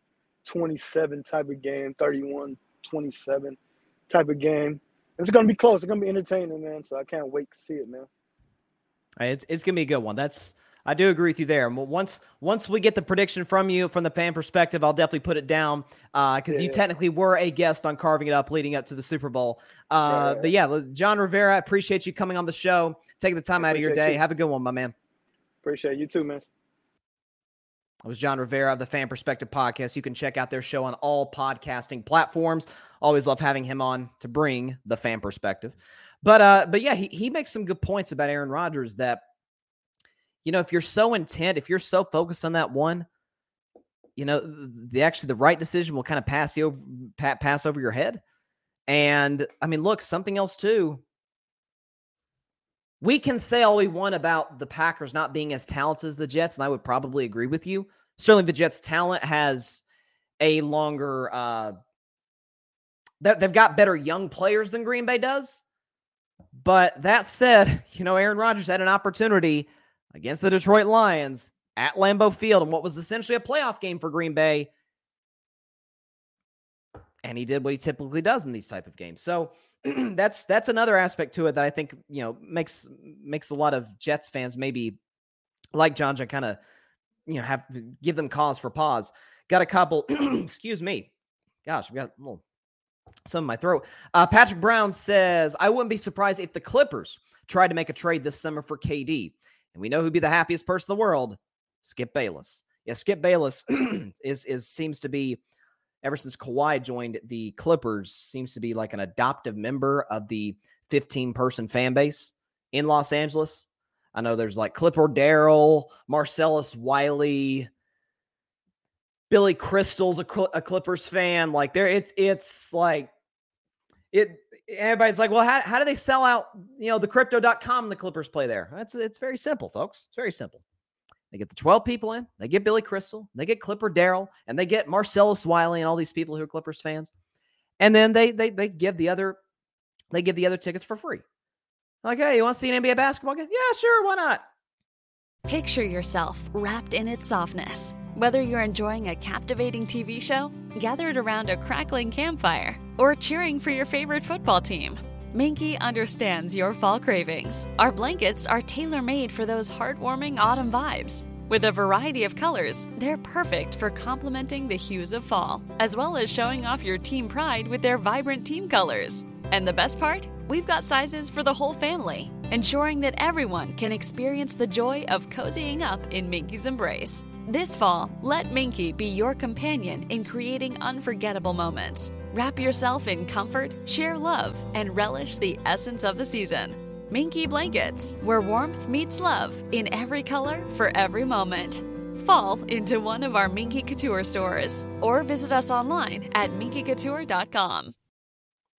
twenty-seven type of game, thirty-one twenty-seven type of game. It's going to be close. It's going to be entertaining, man, so I can't wait to see it, man. It's it's going to be a good one. That's I do agree with you there. Once once we get the prediction from you, from the fan perspective, I'll definitely put it down because uh, yeah. you technically were a guest on Carving It Up leading up to the Super Bowl. Uh, yeah. But, yeah, John Rivera, I appreciate you coming on the show, taking the time out of your day. You. Have a good one, my man. Appreciate you too, man. It was John Rivera of the Fan Perspective Podcast. You can check out their show on all podcasting platforms. Always love having him on to bring the fan perspective. But, uh, but yeah, he, he makes some good points about Aaron Rodgers that, you know, if you're so intent, if you're so focused on that one, you know, the actually the right decision will kind of pass you over, pass over your head. And I mean, look, something else too. We can say all we want about the Packers not being as talented as the Jets, and I would probably agree with you. Certainly, the Jets' talent has a longer. Uh, they've got better young players than Green Bay does. But that said, you know, Aaron Rodgers had an opportunity against the Detroit Lions at Lambeau Field and what was essentially a playoff game for Green Bay. And he did what he typically does in these type of games. So that's that's another aspect to it that I think, you know, makes makes a lot of Jets fans maybe like John John kind of, you know, have give them cause for pause. Got a couple, excuse me. Gosh, we got a little something in my throat. Uh, Patrick Brown says, I wouldn't be surprised if the Clippers tried to make a trade this summer for K D. And we know who'd be the happiest person in the world, Skip Bayless. Yeah, Skip Bayless is is seems to be, ever since Kawhi joined the Clippers, seems to be like an adoptive member of the fifteen-person fan base in Los Angeles. I know there's like Clipper Darrell, Marcellus Wiley, Billy Crystal's a, Cl- a Clippers fan. Like there, it's it's like it. Everybody's like, well, how, how do they sell out, you know, the crypto dot com the Clippers play there? That's it's very simple, folks. It's very simple. They get the twelve people in, they get Billy Crystal, they get Clipper Darrell, and they get Marcellus Wiley and all these people who are Clippers fans. And then they they they give the other they give the other tickets for free. Like, hey, you want to see an N B A basketball game? Yeah, sure, why not? Picture yourself wrapped in its softness. Whether you're enjoying a captivating T V show, gathered around a crackling campfire, or cheering for your favorite football team, Minky understands your fall cravings. Our blankets are tailor-made for those heartwarming autumn vibes. With a variety of colors, they're perfect for complementing the hues of fall, as well as showing off your team pride with their vibrant team colors. And the best part? We've got sizes for the whole family, ensuring that everyone can experience the joy of cozying up in Minky's embrace. This fall, let Minky be your companion in creating unforgettable moments. Wrap yourself in comfort, share love, and relish the essence of the season. Minky Blankets, where warmth meets love in every color for every moment. Fall into one of our Minky Couture stores or visit us online at minky couture dot com.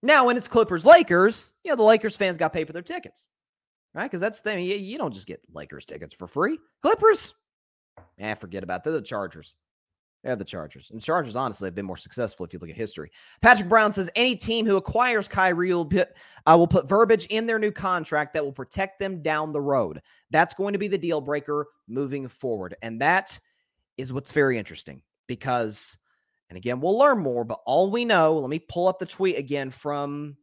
Now, when it's Clippers-Lakers, you know, the Lakers fans got paid for their tickets, right? Because that's the thing. You, you don't just get Lakers tickets for free. Clippers? Ah, forget about it. They're the Chargers. They're the Chargers. And Chargers, honestly, have been more successful if you look at history. Patrick Brown says, any team who acquires Kyrie will put, uh, will put verbiage in their new contract that will protect them down the road. That's going to be the deal breaker moving forward. And that is what's very interesting because, and again, we'll learn more, but all we know, let me pull up the tweet again from,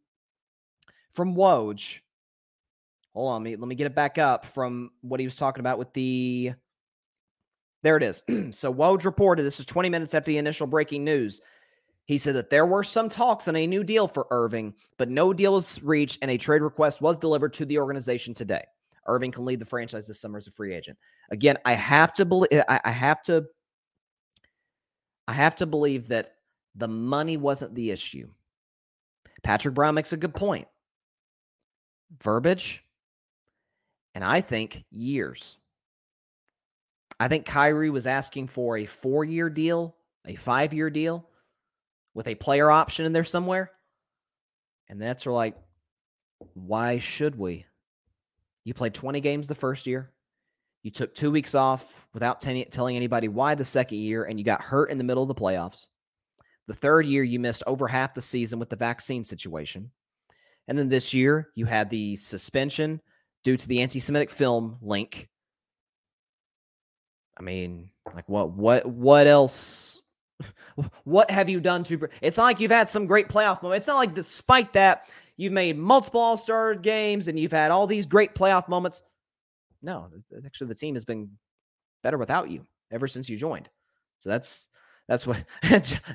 from Woj. Hold on, let me, let me get it back up from what he was talking about with the... There it is. So Woj reported, this is twenty minutes after the initial breaking news. He said that there were some talks on a new deal for Irving, but no deal was reached and a trade request was delivered to the organization today. Irving can lead the franchise this summer as a free agent. Again, I have to believe, I have to, I have to believe that the money wasn't the issue. Patrick Brown makes a good point. Verbiage, and I think years. I think Kyrie was asking for a four-year deal, a five-year deal with a player option in there somewhere. And the Nets are like, why should we? You played twenty games the first year. You took two weeks off without t- telling anybody why the second year, and you got hurt in the middle of the playoffs. The third year, you missed over half the season with the vaccine situation. And then this year, you had the suspension due to the anti-Semitic film link. I mean, like what, what, what else, what have you done to, it's not like you've had some great playoff moment. It's not like despite that you've made multiple all-star games and you've had all these great playoff moments. No, actually the team has been better without you ever since you joined. So that's, that's what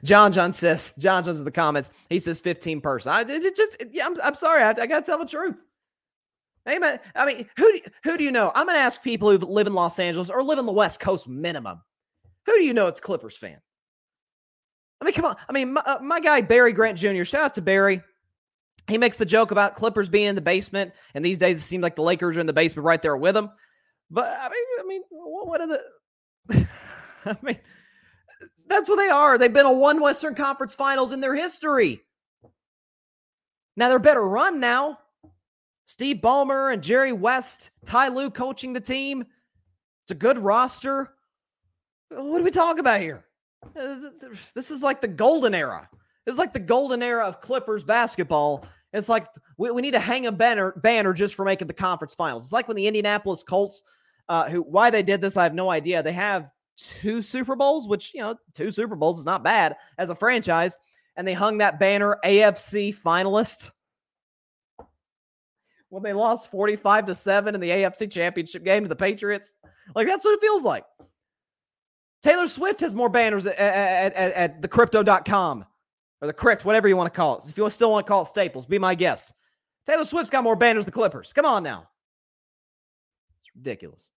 John John says. John John's in the comments. He says fifteen person. I it just, yeah, I'm, I'm sorry. I, I got to tell the truth. Amen. I mean, who do, who do you know? I'm going to ask people who live in Los Angeles or live in the West Coast minimum. Who do you know it's Clippers fan? I mean, come on. I mean, my, uh, my guy, Barry Grant Junior, shout out to Barry. He makes the joke about Clippers being in the basement, and these days it seems like the Lakers are in the basement right there with them. But, I mean, I mean, what, what are the – I mean, that's what they are. They've been a one Western Conference Finals in their history. Now, they're better run now. Steve Ballmer and Jerry West, Ty Lue coaching the team. It's a good roster. What are we talking about here? This is like the golden era. This is like the golden era of Clippers basketball. It's like we, we need to hang a banner, banner just for making the conference finals. It's like when the Indianapolis Colts, uh, who why they did this, I have no idea. They have two Super Bowls, which, you know, two Super Bowls is not bad as a franchise. And they hung that banner, A F C finalist. When they lost forty-five to seven in the A F C Championship game to the Patriots. Like, that's what it feels like. Taylor Swift has more banners at, at, at, at the crypto dot com or the crypt, whatever you want to call it. If you still want to call it Staples, be my guest. Taylor Swift's got more banners than Clippers. Come on now. It's ridiculous.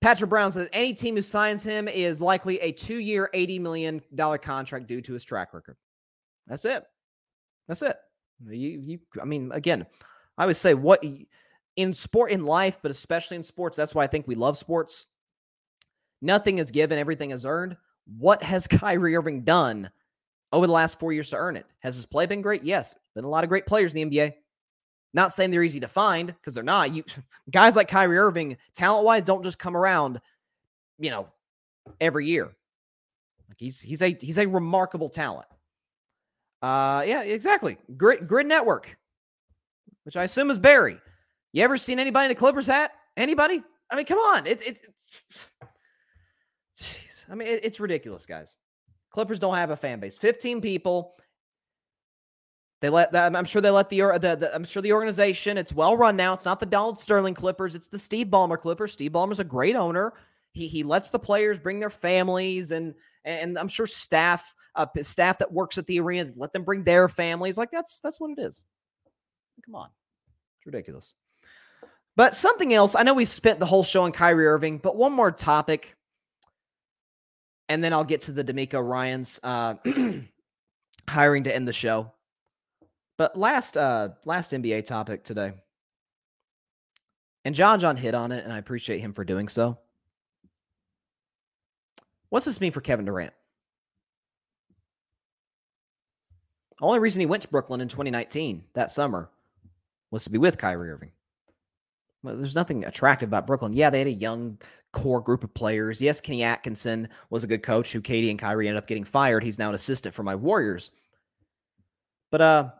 Patrick Brown says any team who signs him is likely a two-year, eighty million dollars contract due to his track record. That's it. That's it. You, you. I mean, again, I would say what in sport, in life, but especially in sports, that's why I think we love sports. Nothing is given, everything is earned. What has Kyrie Irving done over the last four years to earn it? Has his play been great? Yes. Been a lot of great players in the N B A. Not saying they're easy to find, because they're not. You guys like Kyrie Irving, talent-wise, don't just come around, you know, every year. Like he's he's a he's a remarkable talent. Uh yeah, exactly. Grid Grid Network, which I assume is Barry. You ever seen anybody in a Clippers hat? Anybody? I mean, come on. It's, it's, it's geez. I mean, it, it's ridiculous, guys. Clippers don't have a fan base. fifteen people. They let, I'm sure they let the, the, the, I'm sure the organization, it's well run now. It's not the Donald Sterling Clippers. It's the Steve Ballmer Clippers. Steve Ballmer's a great owner. He, he lets the players bring their families and, and I'm sure staff, uh, staff that works at the arena, let them bring their families. Like that's, that's what it is. Come on. It's ridiculous. But something else, I know we spent the whole show on Kyrie Irving, but one more topic, and then I'll get to the DeMeco Ryans uh, hiring to end the show. But last uh, last N B A topic today, and John John hit on it, and I appreciate him for doing so. What's this mean for Kevin Durant? Only reason he went to Brooklyn in twenty nineteen, that summer, was to be with Kyrie Irving. Well, there's nothing attractive about Brooklyn. Yeah, they had a young core group of players. Yes, Kenny Atkinson was a good coach who Katie and Kyrie ended up getting fired. He's now an assistant for my Warriors. But uh,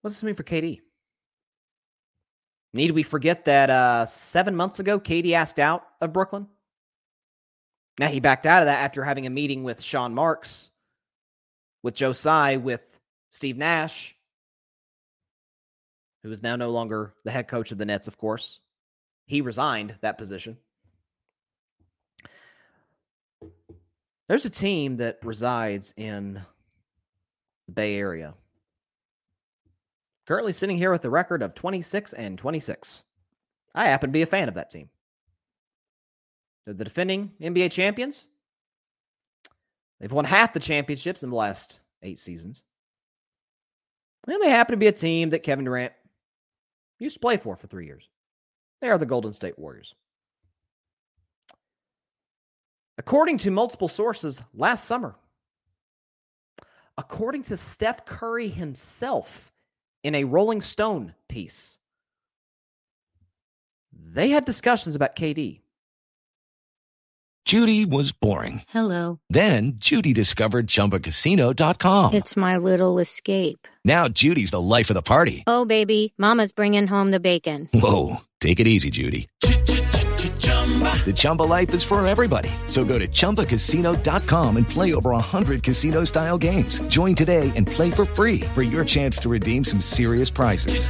what's this mean for K D? Need we forget that uh, seven months ago, K D asked out of Brooklyn? Now he backed out of that after having a meeting with Sean Marks, with Josiah, with Steve Nash. who is now no longer the head coach of the Nets, of course. He resigned that position. There's a team that resides in the Bay Area, currently sitting here with a record of twenty-six and twenty-six. I happen to be a fan of that team. They're the defending N B A champions. They've won half the championships in the last eight seasons. And they happen to be a team that Kevin Durant used to play for for three years. They are the Golden State Warriors. According to multiple sources, last summer, according to Steph Curry himself in a Rolling Stone piece, they had discussions about K D. Judy was boring. Hello. Then Judy discovered Chumba Casino dot com. It's my little escape. Now Judy's the life of the party. Oh, baby, mama's bringing home the bacon. Whoa, take it easy, Judy. The Chumba life is for everybody. So go to Chumba Casino dot com and play over one hundred casino-style games. Join today and play for free for your chance to redeem some serious prizes.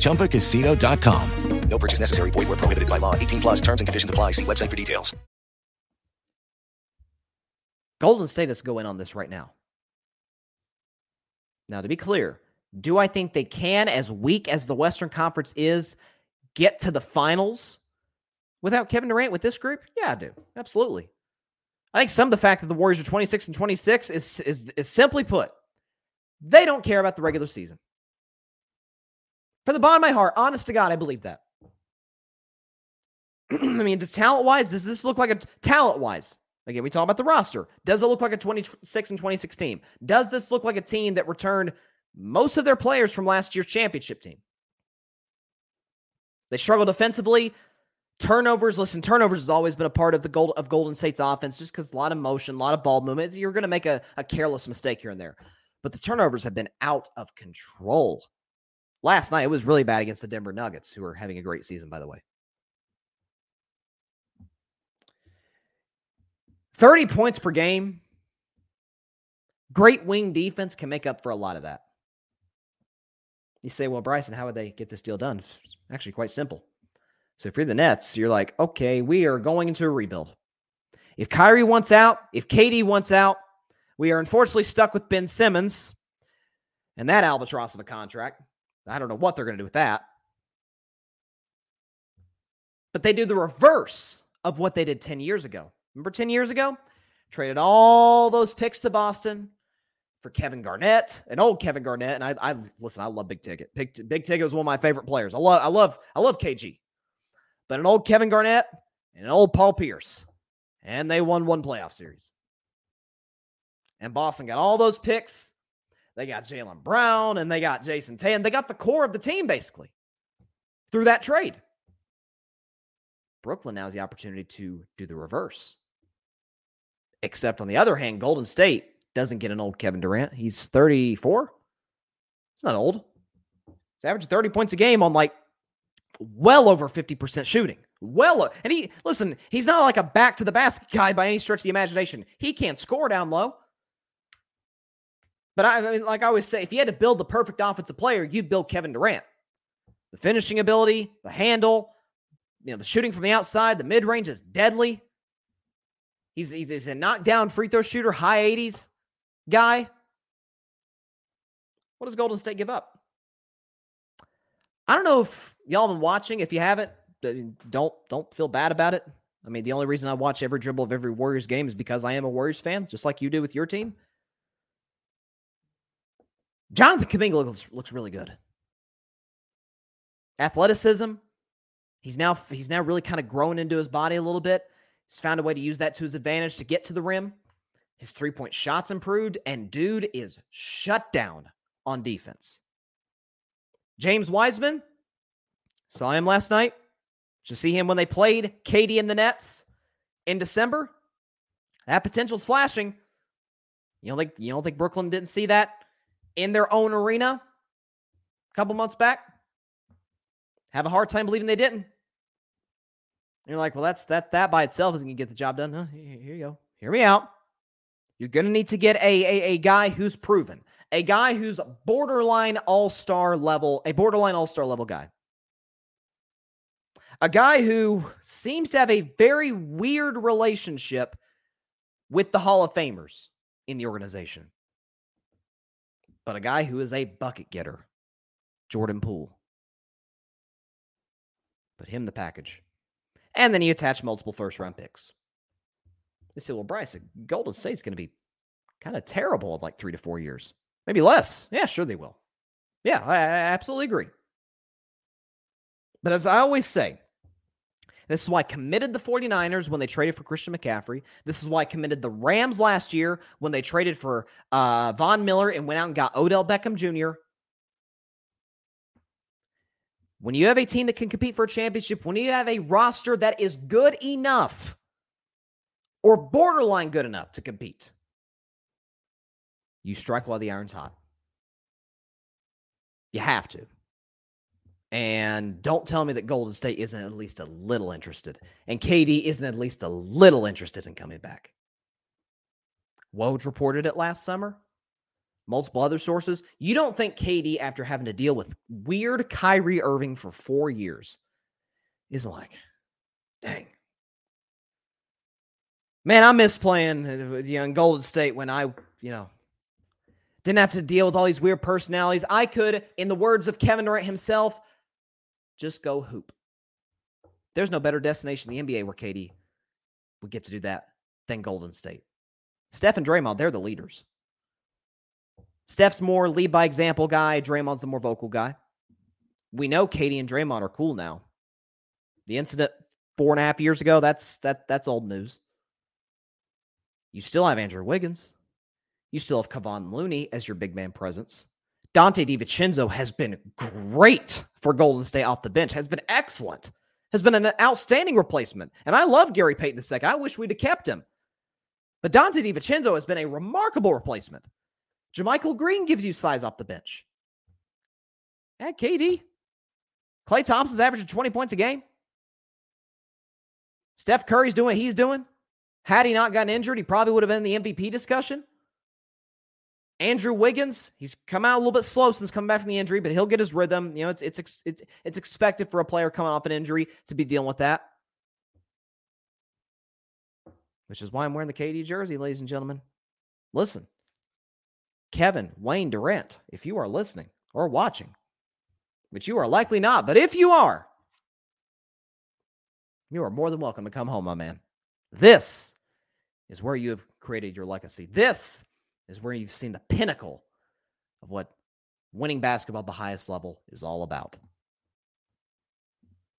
Chumba Casino dot com. No purchase necessary. Void where prohibited by law. eighteen plus terms and conditions apply. See website for details. Golden State is going on this right now. Now, to be clear, do I think they can, as weak as the Western Conference is, get to the finals without Kevin Durant with this group? Yeah, I do. Absolutely. I think some of the fact that the Warriors are twenty-six and twenty-six is, is, is simply put, they don't care about the regular season. From the bottom of my heart, honest to God, I believe that. I mean, talent-wise, does this look like a... Talent-wise, again, we talk about the roster. Does it look like a twenty-six and twenty-six team? Does this look like a team that returned most of their players from last year's championship team? They struggled defensively. Turnovers, listen, turnovers has always been a part of the gold, of Golden State's offense just because a lot of motion, a lot of ball movement. You're going to make a, a careless mistake here and there. But the turnovers have been out of control. Last night, it was really bad against the Denver Nuggets, who are having a great season, by the way. thirty points per game. Great wing defense can make up for a lot of that. You say, well, Bryson, how would they get this deal done? It's actually quite simple. So if you're the Nets, you're like, okay, we are going into a rebuild. If Kyrie wants out, if K D wants out, we are unfortunately stuck with Ben Simmons and that albatross of a contract. I don't know what they're going to do with that. But they do the reverse of what they did ten years ago. Remember ten years ago? Traded all those picks to Boston for Kevin Garnett, an old Kevin Garnett. And I, I listen, I love Big Ticket. Big, Big Ticket was one of my favorite players. I love, I love, I love K G. But an old Kevin Garnett and an old Paul Pierce. And they won one playoff series. And Boston got all those picks. They got Jaylen Brown and they got Jason Tatum. They got the core of the team, basically, through that trade. Brooklyn now has the opportunity to do the reverse. Except, on the other hand, Golden State doesn't get an old Kevin Durant. He's thirty-four. He's not old. He's averaging thirty points a game on, like, well over fifty percent shooting. Well, and he, listen, he's not like a back to the basket guy by any stretch of the imagination. He can't score down low. But I, I mean, like I always say, if you had to build the perfect offensive player, you'd build Kevin Durant. The finishing ability, the handle, you know, the shooting from the outside, the mid-range is deadly. He's, he's, he's a knockdown free throw shooter, high eighties guy. What does Golden State give up? I don't know if y'all have been watching. If you haven't, don't don't feel bad about it. I mean, the only reason I watch every dribble of every Warriors game is because I am a Warriors fan, just like you do with your team. Jonathan Kuminga looks, looks really good. Athleticism. He's now he's now really kind of grown into his body a little bit. He's found a way to use that to his advantage to get to the rim. His three-point shot's improved, and dude is shut down on defense. James Wiseman, saw him last night. Did you see him when they played K D and the Nets in December? That potential's flashing. You don't think, you don't think Brooklyn didn't see that in their own arena a couple months back? Have a hard time believing they didn't. And you're like, well, that's that that by itself isn't going to get the job done. Huh? Here you go. Hear me out. You're going to need to get a, a, a guy who's proven, a guy who's borderline all-star level, a borderline all-star level guy. A guy who seems to have a very weird relationship with the Hall of Famers in the organization. But a guy who is a bucket getter, Jordan Poole. Put him in the package. And then he attached multiple first-round picks. They say, well, Bryce, Golden State's going to be kind of terrible in like three to four years. Maybe less. Yeah, sure they will. Yeah, I, I absolutely agree. But as I always say, this is why I committed the 49ers when they traded for Christian McCaffrey. This is why I committed the Rams last year when they traded for uh, Von Miller and went out and got Odell Beckham Junior When you have a team that can compete for a championship, when you have a roster that is good enough or borderline good enough to compete, you strike while the iron's hot. You have to. And don't tell me that Golden State isn't at least a little interested, and K D isn't at least a little interested in coming back. Woj reported it last summer. Multiple other sources. You don't think K D, after having to deal with weird Kyrie Irving for four years, isn't like, dang. Man, I miss playing with you know, in Golden State when I, you know, didn't have to deal with all these weird personalities. I could, in the words of Kevin Durant himself, just go hoop. There's no better destination in the N B A where K D would get to do that than Golden State. Steph and Draymond, they're the leaders. Steph's more lead by example guy. Draymond's the more vocal guy. We know K D and Draymond are cool now. The incident four and a half years ago, that's that that's old news. You still have Andrew Wiggins. You still have Kevon Looney as your big man presence. Dante DiVincenzo has been great for Golden State off the bench, has been excellent, has been an outstanding replacement. And I love Gary Payton the second. I wish we'd have kept him. But Dante DiVincenzo has been a remarkable replacement. Jermichael Green gives you size off the bench. At K D. Klay Thompson's averaging twenty points a game. Steph Curry's doing what he's doing. Had he not gotten injured, he probably would have been in the M V P discussion. Andrew Wiggins, he's come out a little bit slow since coming back from the injury, but he'll get his rhythm. You know, it's it's it's it's expected for a player coming off an injury to be dealing with that. Which is why I'm wearing the K D jersey, ladies and gentlemen. Listen. Kevin, Wayne Durant, if you are listening or watching, which you are likely not, but if you are, you are more than welcome to come home, my man. This is where you have created your legacy. This is where you've seen the pinnacle of what winning basketball at the highest level is all about.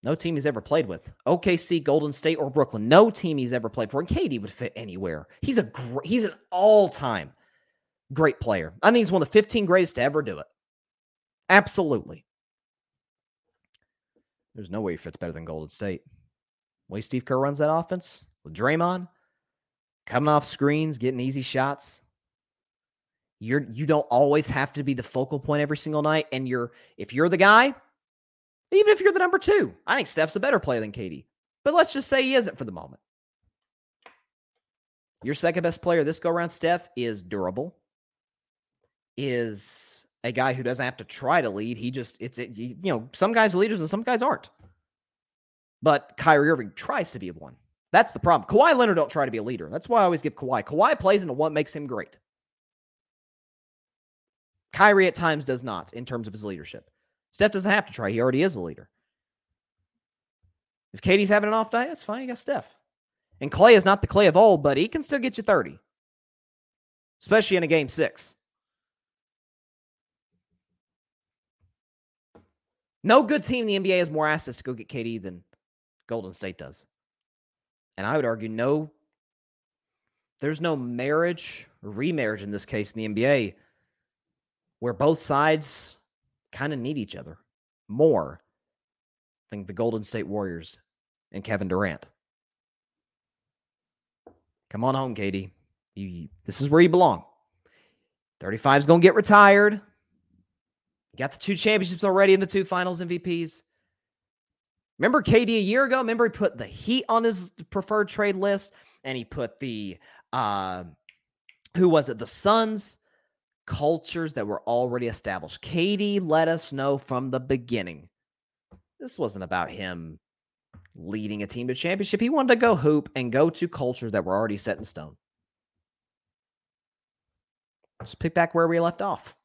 No team he's ever played with, O K C, Golden State, or Brooklyn. No team he's ever played for, and K D would fit anywhere. He's a gr- he's an all-time great player. I think he's one of the fifteen greatest to ever do it. Absolutely. There's no way he fits better than Golden State. The way Steve Kerr runs that offense with Draymond, coming off screens, getting easy shots. You're you don't always have to be the focal point every single night. And you're if you're the guy, even if you're the number two, I think Steph's a better player than K D. But let's just say he isn't for the moment. Your second best player this go around, Steph, is durable. Is a guy who doesn't have to try to lead. He just, it's, it, you know, some guys are leaders and some guys aren't. But Kyrie Irving tries to be one. That's the problem. Kawhi Leonard don't try to be a leader. That's why I always give Kawhi. Kawhi plays into what makes him great. Kyrie at times does not in terms of his leadership. Steph doesn't have to try. He already is a leader. If K D's having an off day, that's fine. You got Steph. And Klay is not the Klay of old, but he can still get you thirty. Especially in a game six. No good team in the N B A has more assets to go get K D than Golden State does. And I would argue no, there's no marriage or remarriage in this case in the N B A where both sides kind of need each other more than the Golden State Warriors and Kevin Durant. Come on home, K D. You, you, this is where you belong. thirty-five is going to get retired. You got the two championships already and the two finals M V Ps. Remember K D a year ago? Remember he put the Heat on his preferred trade list, and he put the, uh, who was it? The Suns cultures that were already established. Katie let us know from the beginning, this wasn't about him leading a team to championship. He wanted to go hoop and go to cultures that were already set in stone. Let's pick back where we left off.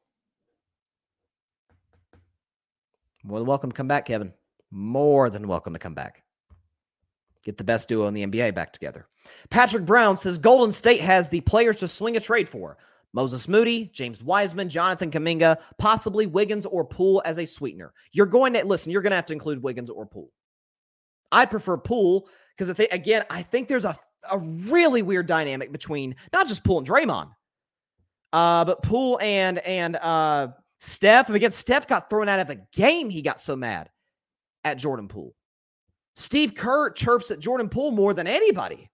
More than welcome to come back, Kevin. More than welcome to come back. Get the best duo in the N B A back together. Patrick Brown says Golden State has the players to swing a trade for. Moses Moody, James Wiseman, Jonathan Kuminga, possibly Wiggins or Poole as a sweetener. You're going to, listen, you're going to have to include Wiggins or Poole. I'd prefer Poole because, I think again, I think there's a, a really weird dynamic between not just Poole and Draymond, uh, but Poole and, and uh, Steph. And again, Steph got thrown out of a game. He got so mad at Jordan Poole. Steve Kerr chirps at Jordan Poole more than anybody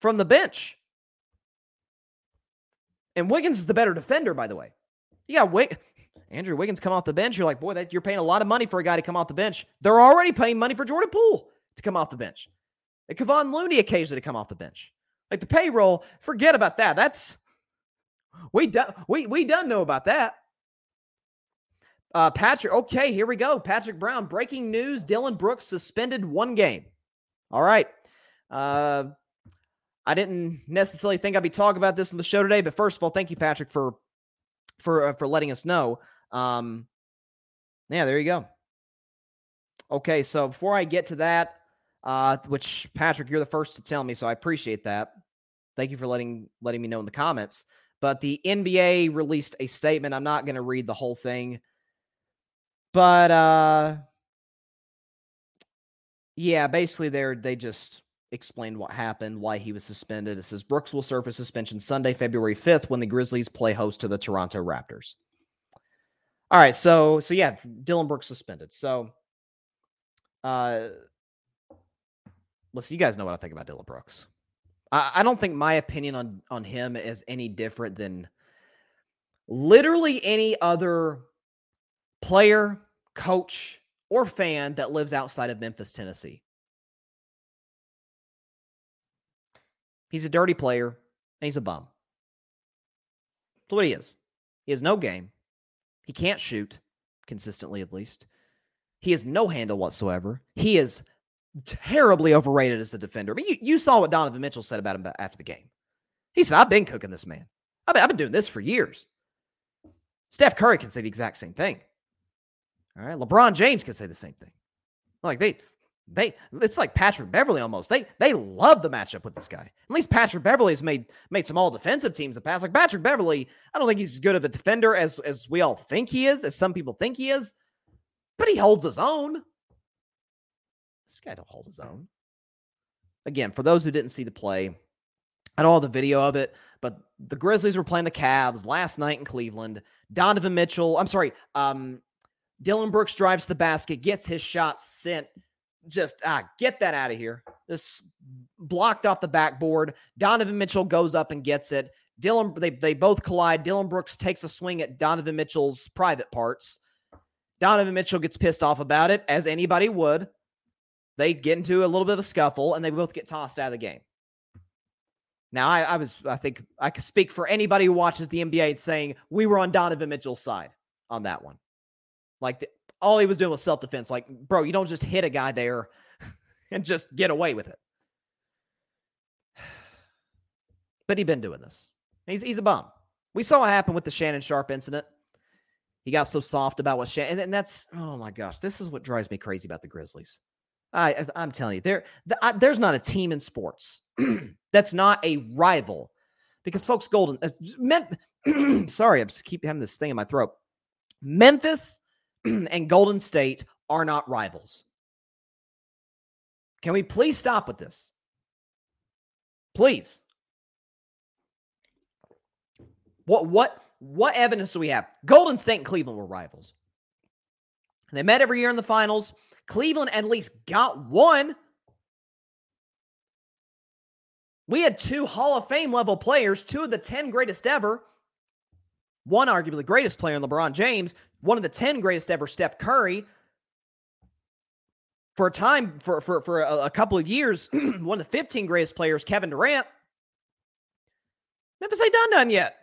from the bench. And Wiggins is the better defender, by the way. You got Wig- Andrew Wiggins come off the bench. You're like, boy, that you're paying a lot of money for a guy to come off the bench. They're already paying money for Jordan Poole to come off the bench. And Kevon Looney occasionally to come off the bench. Like the payroll, forget about that. That's we do, we we done know about that. Uh, Patrick, okay, here we go. Patrick Brown, breaking news: Dillon Brooks suspended one game. All right. Uh, I didn't necessarily think I'd be talking about this on the show today, but first of all, thank you, Patrick, for for uh, for letting us know. Um, yeah, there you go. Okay, so before I get to that, uh, which Patrick, you're the first to tell me, so I appreciate that. Thank you for letting letting me know in the comments. But the N B A released a statement. I'm not going to read the whole thing, but uh, yeah, basically they're they just. explained what happened, why he was suspended. It says Brooks will serve his suspension Sunday, February fifth, when the Grizzlies play host to the Toronto Raptors. All right, so so yeah, Dillon Brooks suspended. So, uh, listen, you guys know what I think about Dillon Brooks. I, I don't think my opinion on on him is any different than literally any other player, coach, or fan that lives outside of Memphis, Tennessee. He's a dirty player, and he's a bum. That's what he is. He has no game. He can't shoot, consistently at least. He has no handle whatsoever. He is terribly overrated as a defender. I mean, you, you saw what Donovan Mitchell said about him after the game. He said, I've been cooking this man. I've been, I've been doing this for years. Steph Curry can say the exact same thing. All right, LeBron James can say the same thing. Like, they... They, it's like Patrick Beverley almost. They they love the matchup with this guy. At least Patrick Beverley has made made some all defensive teams in the past. Like Patrick Beverley, I don't think he's as good of a defender as as we all think he is, as some people think he is, but he holds his own. This guy don't hold his own. Again, for those who didn't see the play, I don't have the video of it, but the Grizzlies were playing the Cavs last night in Cleveland. Donovan Mitchell, I'm sorry, um, Dillon Brooks drives to the basket, gets his shot sent. Just ah, get that out of here. Just blocked off the backboard. Donovan Mitchell goes up and gets it. Dillon, they they both collide. Dillon Brooks takes a swing at Donovan Mitchell's private parts. Donovan Mitchell gets pissed off about it, as anybody would. They get into a little bit of a scuffle, and they both get tossed out of the game. Now, I, I was, I think I could speak for anybody who watches the N B A saying we were on Donovan Mitchell's side on that one. Like the, all he was doing was self-defense. Like, bro, you don't just hit a guy there and just get away with it. But he'd been doing this. He's he's a bum. We saw what happened with the Shannon Sharp incident. He got so soft about what Shannon... And that's... Oh, my gosh. This is what drives me crazy about the Grizzlies. I, I'm telling you, there there's not a team in sports that's not a rival. Because, folks, Golden... Uh, Mem- sorry, I just keep having this thing in my throat. Memphis... and Golden State are not rivals. Can we please stop with this? Please. What what what evidence do we have? Golden State and Cleveland were rivals. They met every year in the finals. Cleveland at least got one. We had two Hall of Fame level players, two of the ten greatest ever. One arguably greatest player in LeBron James, one of the ten greatest ever, Steph Curry. For a time, for for, for a, a couple of years, one of the fifteen greatest players, Kevin Durant. Memphis ain't done none yet.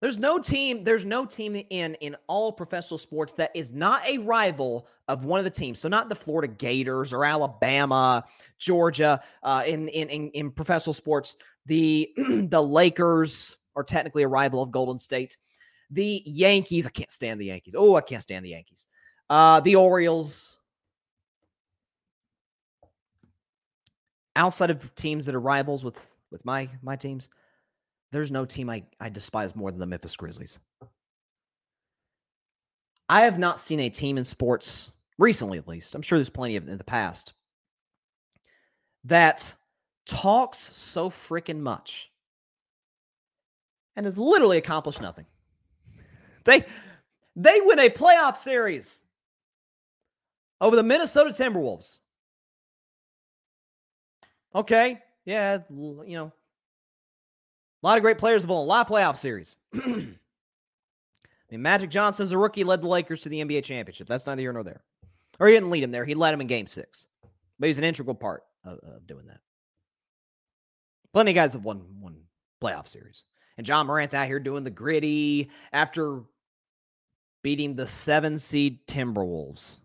There's no team, there's no team in, in all professional sports that is not a rival of one of the teams. So not the Florida Gators or Alabama, Georgia, uh, in, in, in, in professional sports. The, the Lakers are technically a rival of Golden State. The Yankees, I can't stand the Yankees. Oh, I can't stand the Yankees. Uh, the Orioles. Outside of teams that are rivals with, with my, my teams, there's no team I, I despise more than the Memphis Grizzlies. I have not seen a team in sports, recently at least, I'm sure there's plenty of it in the past, that talks so freaking much and has literally accomplished nothing. They, they win a playoff series over the Minnesota Timberwolves. Okay, yeah, you know, a lot of great players have won a lot of playoff series. I mean, Magic Johnson as a rookie led the Lakers to the N B A championship. That's neither here nor there. Or he didn't lead him there. He led him in game six. But he's an integral part of, of doing that. Plenty of guys have won one playoff series. And John Morant's out here doing the gritty after beating the seven seed Timberwolves.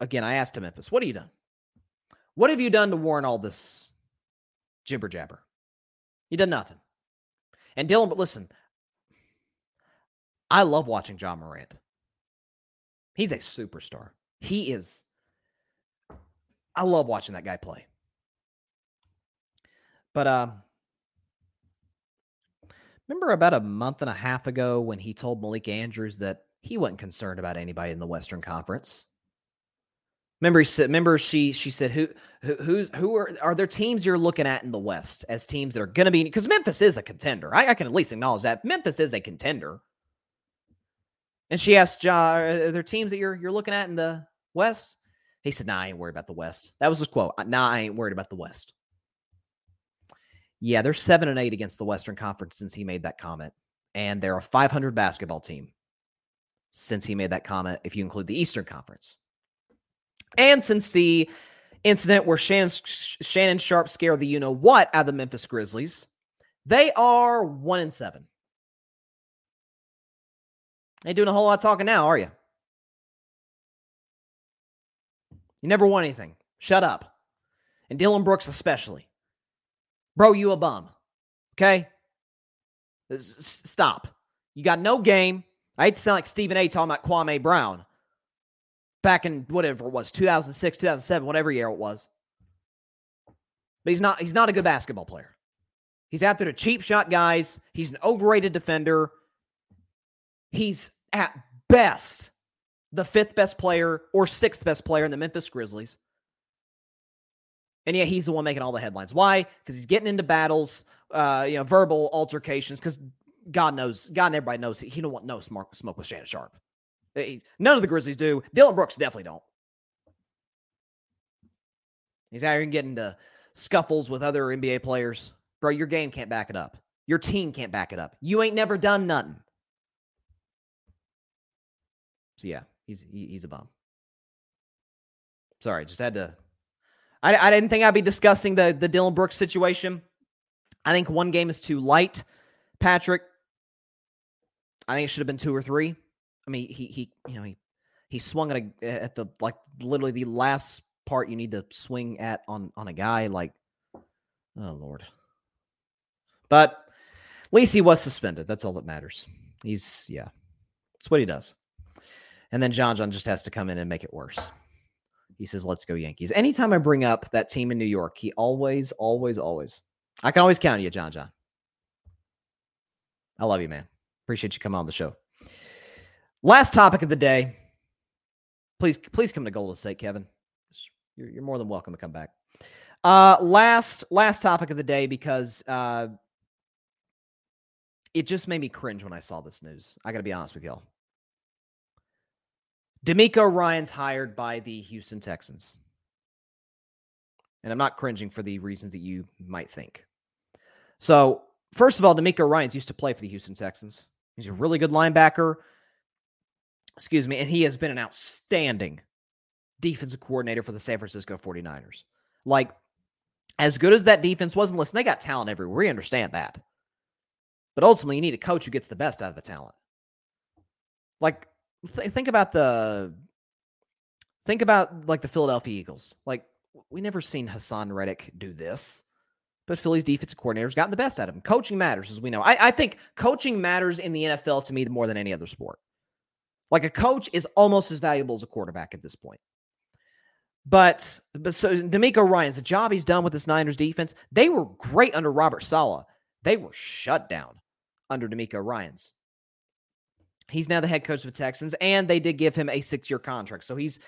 Again, I asked him, Memphis, what have you done? What have you done to warrant all this jibber jabber? He did nothing. And Dillon, but listen, I love watching John Morant. He's a superstar. He is. I love watching that guy play. But uh, remember about a month and a half ago when he told Malik Andrews that he wasn't concerned about anybody in the Western Conference? Remember, he said, remember she she said, who who who's, who are are there teams you're looking at in the West as teams that are going to be, because Memphis is a contender. I, I can at least acknowledge that Memphis is a contender. And she asked, John, are there teams that you're you're looking at in the West? He said, nah, I ain't worried about the West. That was his quote. Nah, I ain't worried about the West. Yeah, they're seven and eight against the Western Conference since he made that comment, and they're a five hundred basketball team since he made that comment. If you include the Eastern Conference. And since the incident where Shannon, Shannon Sharp scared the you-know-what out of the Memphis Grizzlies, they are one and seven. Ain't doing a whole lot of talking now, are you? You never won anything. Shut up. And Dillon Brooks especially. Bro, you a bum. Okay? Stop. You got no game. I hate to sound like Stephen A. talking about Kwame Brown. Back in whatever it was, two thousand six, two thousand seven, whatever year it was. But he's not he's not a good basketball player. He's out there to cheap shot guys. He's an overrated defender. He's at best the fifth best player or sixth best player in the Memphis Grizzlies. And yet he's the one making all the headlines. Why? Because he's getting into battles, uh, you know, verbal altercations, because God knows, God and everybody knows he, he don't want no smoke with Shannon Sharp. None of the Grizzlies do. Dillon Brooks definitely don't. He's out here getting into scuffles with other N B A players. Bro, your game can't back it up. Your team can't back it up. You ain't never done nothing. So, yeah, he's he, he's a bum. Sorry, just had to... I, I didn't think I'd be discussing the, the Dillon Brooks situation. I think one game is too light, Patrick. I think it should have been two or three. I mean, he, he, you know, he, he swung at a, at the, like, literally the last part you need to swing at on, on a guy, like, oh, Lord. But at least he was suspended. That's all that matters. He's, yeah, that's what he does. And then John John just has to come in and make it worse. He says, let's go Yankees. Anytime I bring up that team in New York, he always, always, always, I can always count on you, John John. I love you, man. Appreciate you coming on the show. Last topic of the day. Please, please come to Golden State, Kevin. You're, you're more than welcome to come back. Uh, last, last topic of the day, because uh, it just made me cringe when I saw this news. I got to be honest with y'all. DeMeco Ryans hired by the Houston Texans. And I'm not cringing for the reasons that you might think. So, first of all, DeMeco Ryans used to play for the Houston Texans. He's a really good linebacker. Excuse me, and he has been an outstanding defensive coordinator for the San Francisco forty-niners. Like, as good as that defense was, and listen, they got talent everywhere. We understand that. But ultimately, you need a coach who gets the best out of the talent. Like, th- think about the, think about like the Philadelphia Eagles. Like, we never seen Hassan Reddick do this, but Philly's defensive coordinator's gotten the best out of him. Coaching matters, as we know. I, I think coaching matters in the N F L to me more than any other sport. Like, a coach is almost as valuable as a quarterback at this point. But, but so DeMeco Ryans, the job he's done with this Niners defense, they were great under Robert Saleh. They were shut down under DeMeco Ryans. He's now the head coach of the Texans, and they did give him a six-year contract. So he's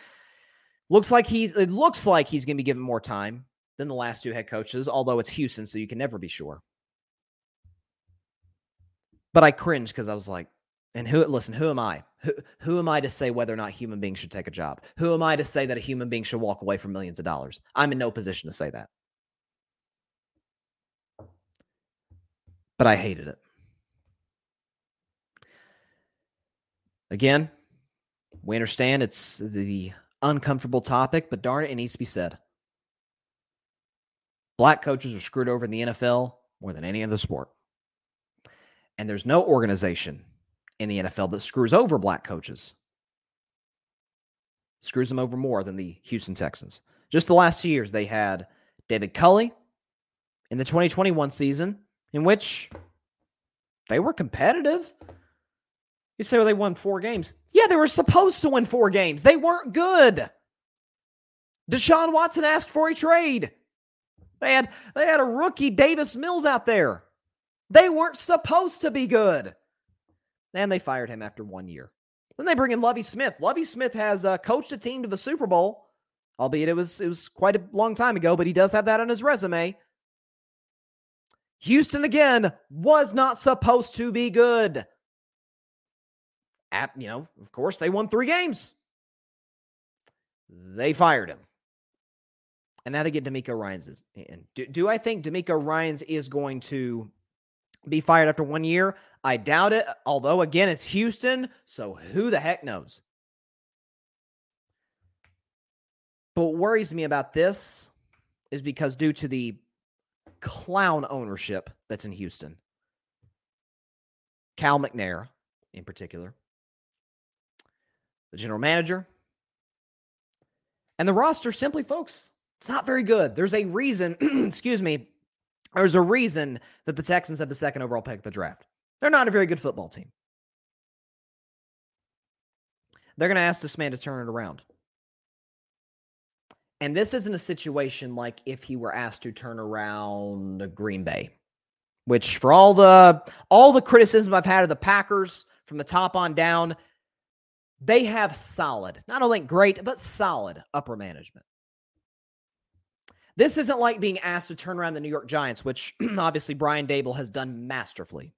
looks like he's it looks like he's going to be given more time than the last two head coaches, although it's Houston, so you can never be sure. But I cringed because I was like, and who? Listen, who am I? Who, who am I to say whether or not human beings should take a job? Who am I to say that a human being should walk away from millions of dollars? I'm in no position to say that. But I hated it. Again, we understand it's the uncomfortable topic, but darn it, it needs to be said. Black coaches are screwed over in the N F L more than any other sport. And there's no organization in the N F L that screws over black coaches. Screws them over more than the Houston Texans. Just the last two years, they had David Culley in the twenty twenty-one season, in which they were competitive. You say, well, they won four games. Yeah, they were supposed to win four games. They weren't good. Deshaun Watson asked for a trade. They had, they had a rookie, Davis Mills, out there. They weren't supposed to be good. And they fired him after one year. Then they bring in Lovie Smith. Lovie Smith has uh, coached a team to the Super Bowl, albeit it was, it was quite a long time ago, but he does have that on his resume. Houston, again, was not supposed to be good. At, you know, of course, they won three games. They fired him. And now they get DeMeco Ryans in. Do, do I think DeMeco Ryans is going to be fired after one year? I doubt it. Although, again, it's Houston, so who the heck knows? But what worries me about this is because due to the clown ownership that's in Houston, Cal McNair in particular, the general manager, and the roster, simply, folks, it's not very good. There's a reason, excuse me, there's a reason that the Texans have the second overall pick of the draft. They're not a very good football team. They're going to ask this man to turn it around. And this isn't a situation like if he were asked to turn around Green Bay, which for all the all the criticism I've had of the Packers from the top on down, they have solid, not only great, but solid upper management. This isn't like being asked to turn around the New York Giants, which obviously Brian Daboll has done masterfully.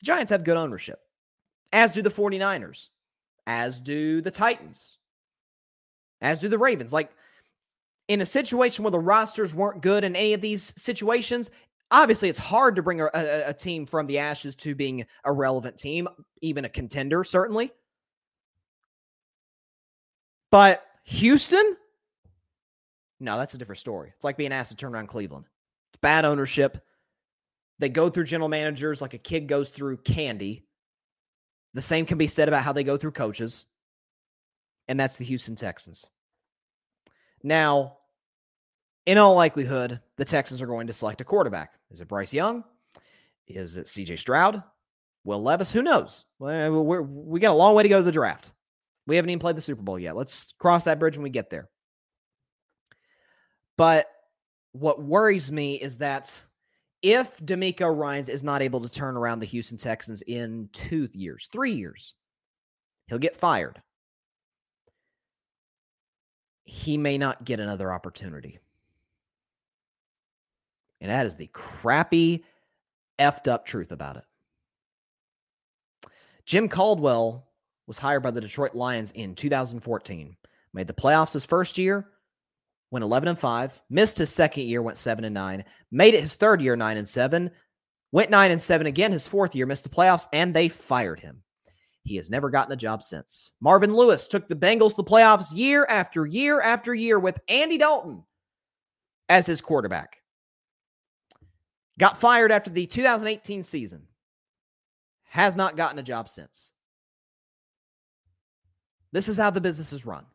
The Giants have good ownership, as do the forty-niners, as do the Titans, as do the Ravens. Like, in a situation where the rosters weren't good in any of these situations, obviously it's hard to bring a, a, a team from the ashes to being a relevant team, even a contender, certainly. But Houston? No, that's a different story. It's like being asked to turn around Cleveland. It's bad ownership. They go through general managers like a kid goes through candy. The same can be said about how they go through coaches. And that's the Houston Texans. Now, in all likelihood, the Texans are going to select a quarterback. Is it Bryce Young? Is it C J Stroud? Will Levis? Who knows? We're, we're, we got a long way to go to the draft. We haven't even played the Super Bowl yet. Let's cross that bridge when we get there. But what worries me is that if DeMeco Ryans is not able to turn around the Houston Texans in two years, three years, he'll get fired. He may not get another opportunity. And that is the crappy, effed up truth about it. Jim Caldwell was hired by the Detroit Lions in two thousand fourteen, made the playoffs his first year, went eleven and five, missed his second year, went seven and nine, made it his third year, nine and seven, went nine and seven again his fourth year, missed the playoffs, and they fired him. He has never gotten a job since. Marvin Lewis took the Bengals to the playoffs year after year after year with Andy Dalton as his quarterback. Got fired after the two thousand eighteen season. Has not gotten a job since. This is how the business is run.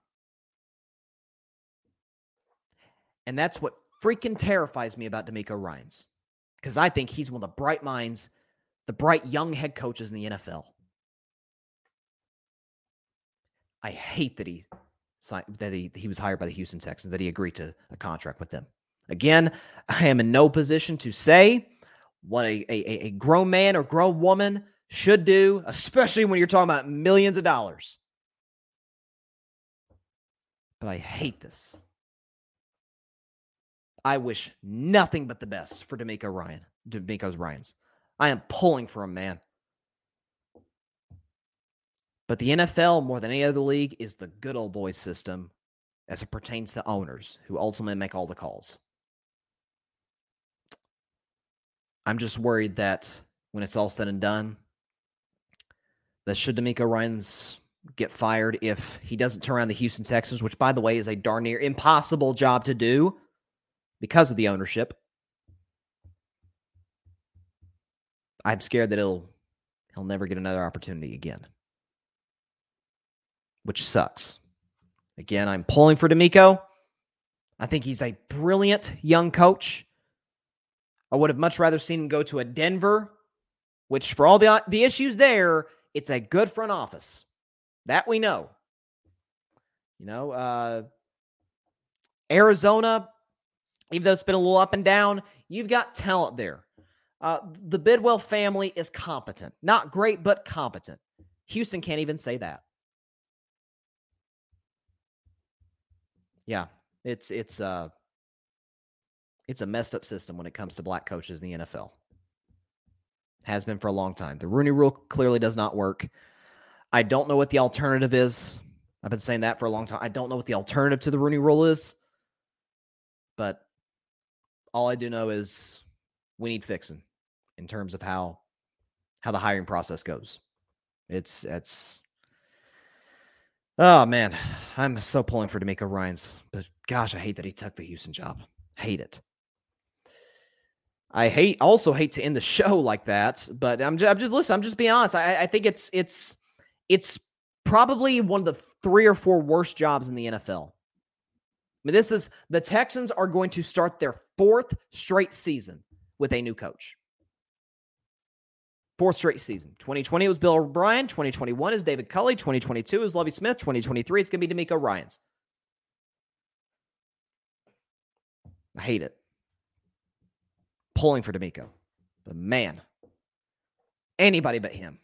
And that's what freaking terrifies me about DeMeco Ryans. Because I think he's one of the bright minds, the bright young head coaches in the N F L. I hate that he signed, that he, he was hired by the Houston Texans, that he agreed to a contract with them. Again, I am in no position to say what a, a, a grown man or grown woman should do, especially when you're talking about millions of dollars. But I hate this. I wish nothing but the best for DeMeco Ryan, DeMeco Ryans. I am pulling for him, man. But the N F L, more than any other league, is the good old boy system as it pertains to owners who ultimately make all the calls. I'm just worried that when it's all said and done, that should DeMeco Ryans get fired if he doesn't turn around the Houston Texans, which, by the way, is a darn near impossible job to do because of the ownership. I'm scared that he'll, he'll never get another opportunity again, which sucks. Again, I'm pulling for DeMeco. I think he's a brilliant young coach. I would have much rather seen him go to a Denver, which for all the, the issues there, it's a good front office. That we know. You know, uh, Arizona, even though it's been a little up and down, you've got talent there. Uh, the Bidwell family is competent. Not great, but competent. Houston can't even say that. Yeah, it's it's uh, it's a messed up system when it comes to black coaches in the N F L. Has been for a long time. The Rooney Rule clearly does not work. I don't know what the alternative is. I've been saying that for a long time. I don't know what the alternative to the Rooney Rule is. But all I do know is we need fixing in terms of how how the hiring process goes. It's it's. Oh, man, I'm so pulling for DeMeco Ryans, but gosh, I hate that he took the Houston job. Hate it. I hate, also hate to end the show like that, but I'm just, I'm just listen, I'm just being honest. I, I think it's it's it's probably one of the three or four worst jobs in the N F L. I mean, this is, the Texans are going to start their fourth straight season with a new coach. Fourth straight season. twenty twenty, it was Bill O'Brien. twenty twenty-one is David Culley. twenty twenty-two is Lovie Smith. twenty twenty-three, it's going to be DeMeco Ryans. I hate it. Pulling for DeMeco. But man, anybody but him.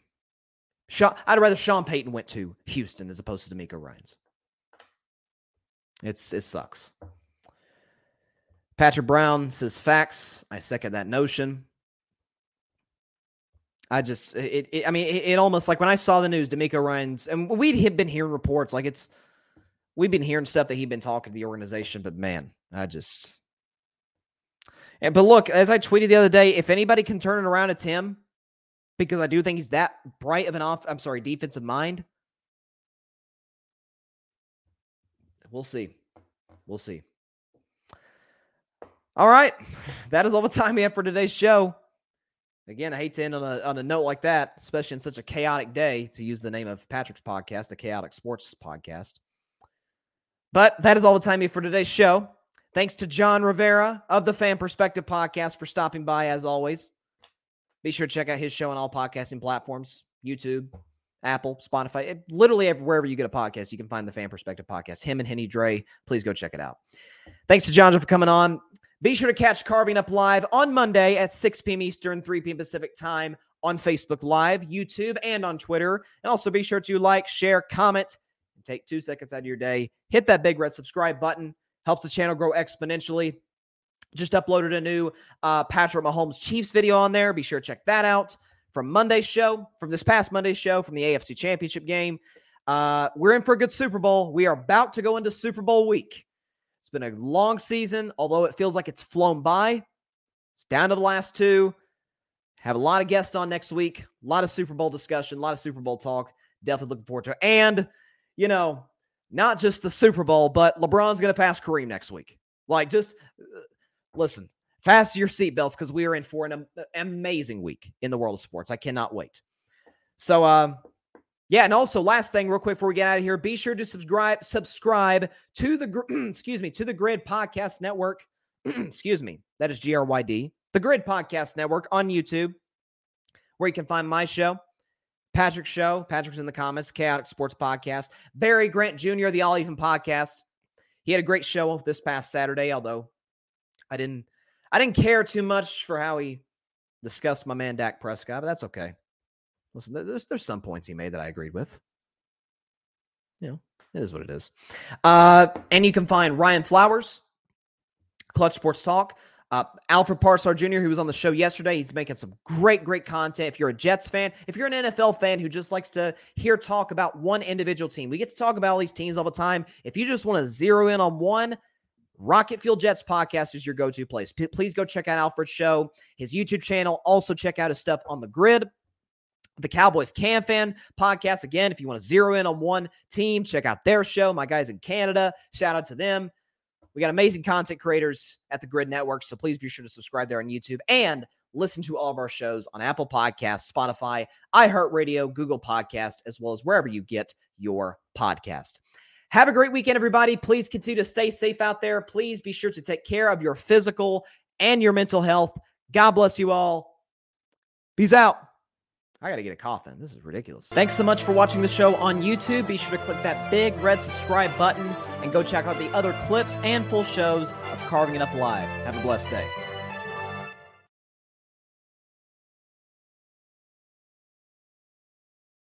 Sean, I'd rather Sean Payton went to Houston as opposed to DeMeco Ryans. It's, it sucks. Patrick Brown says facts. I second that notion. I just, it, it I mean, it, it almost like when I saw the news, DeMeco Ryans, and we had been hearing reports, like it's, we've been hearing stuff that he'd been talking to the organization, but man, I just, and, but look, as I tweeted the other day, if anybody can turn it around, it's him, because I do think he's that bright of an off, I'm sorry, defensive mind. We'll see. We'll see. All right. That is all the time we have for today's show. Again, I hate to end on a, on a note like that, especially in such a chaotic day, to use the name of Patrick's podcast, the Chaotic Sports Podcast. But that is all the time here for today's show. Thanks to John Rivera of the Fan Perspective Podcast for stopping by, as always. Be sure to check out his show on all podcasting platforms, YouTube, Apple, Spotify. It, literally wherever you get a podcast, you can find the Fan Perspective Podcast. Him and Henny Dre, please go check it out. Thanks to John for coming on. Be sure to catch Carving Up Live on Monday at six p.m. Eastern, three p.m. Pacific time on Facebook Live, YouTube, and on Twitter. And also be sure to like, share, comment, and take two seconds out of your day. Hit that big red subscribe button. Helps the channel grow exponentially. Just uploaded a new uh, Patrick Mahomes Chiefs video on there. Be sure to check that out. From Monday's show, from this past Monday's show, from the A F C Championship game, uh, we're in for a good Super Bowl. We are about to go into Super Bowl week. It's been a long season, although it feels like it's flown by. It's down to the last two. Have a lot of guests on next week. A lot of Super Bowl discussion, a lot of Super Bowl talk. Definitely looking forward to it. And, you know, not just the Super Bowl, but LeBron's going to pass Kareem next week. Like, just, listen, Fasten your seatbelts because we are in for an am- amazing week in the world of sports. I cannot wait. So, um, yeah, and also last thing real quick before we get out of here, be sure to subscribe subscribe to the, gr- excuse me, to the Grid Podcast Network. excuse me, that is G R Y D. The Grid Podcast Network on YouTube, where you can find my show, Patrick's show, Patrick's in the comments, Chaotic Sports Podcast, Barry Grant Junior, the All Even Podcast. He had a great show this past Saturday, although I didn't I didn't care too much for how he discussed my man Dak Prescott, but that's okay. Listen, there's there's some points he made that I agreed with. You know, it is what it is. Uh, and you can find Ryan Flowers, Clutch Sports Talk, uh, Alfred Parsar Junior, who was on the show yesterday. He's making some great, great content. If you're a Jets fan, if you're an N F L fan who just likes to hear talk about one individual team, we get to talk about all these teams all the time. If you just want to zero in on one, Rocket Fuel Jets Podcast is your go-to place. P- please go check out Alfred's show, his YouTube channel. Also check out his stuff on The Grid, the Cowboys Can Fan Podcast. Again, if you want to zero in on one team, check out their show. My guys in Canada, shout out to them. We got amazing content creators at The Grid Network, so please be sure to subscribe there on YouTube and listen to all of our shows on Apple Podcasts, Spotify, iHeartRadio, Google Podcasts, as well as wherever you get your podcast. Have a great weekend, everybody. Please continue to stay safe out there. Please be sure to take care of your physical and your mental health. God bless you all. Peace out. I got to get a cough in. This is ridiculous. Thanks so much for watching the show on YouTube. Be sure to click that big red subscribe button and go check out the other clips and full shows of Carving It Up Live. Have a blessed day.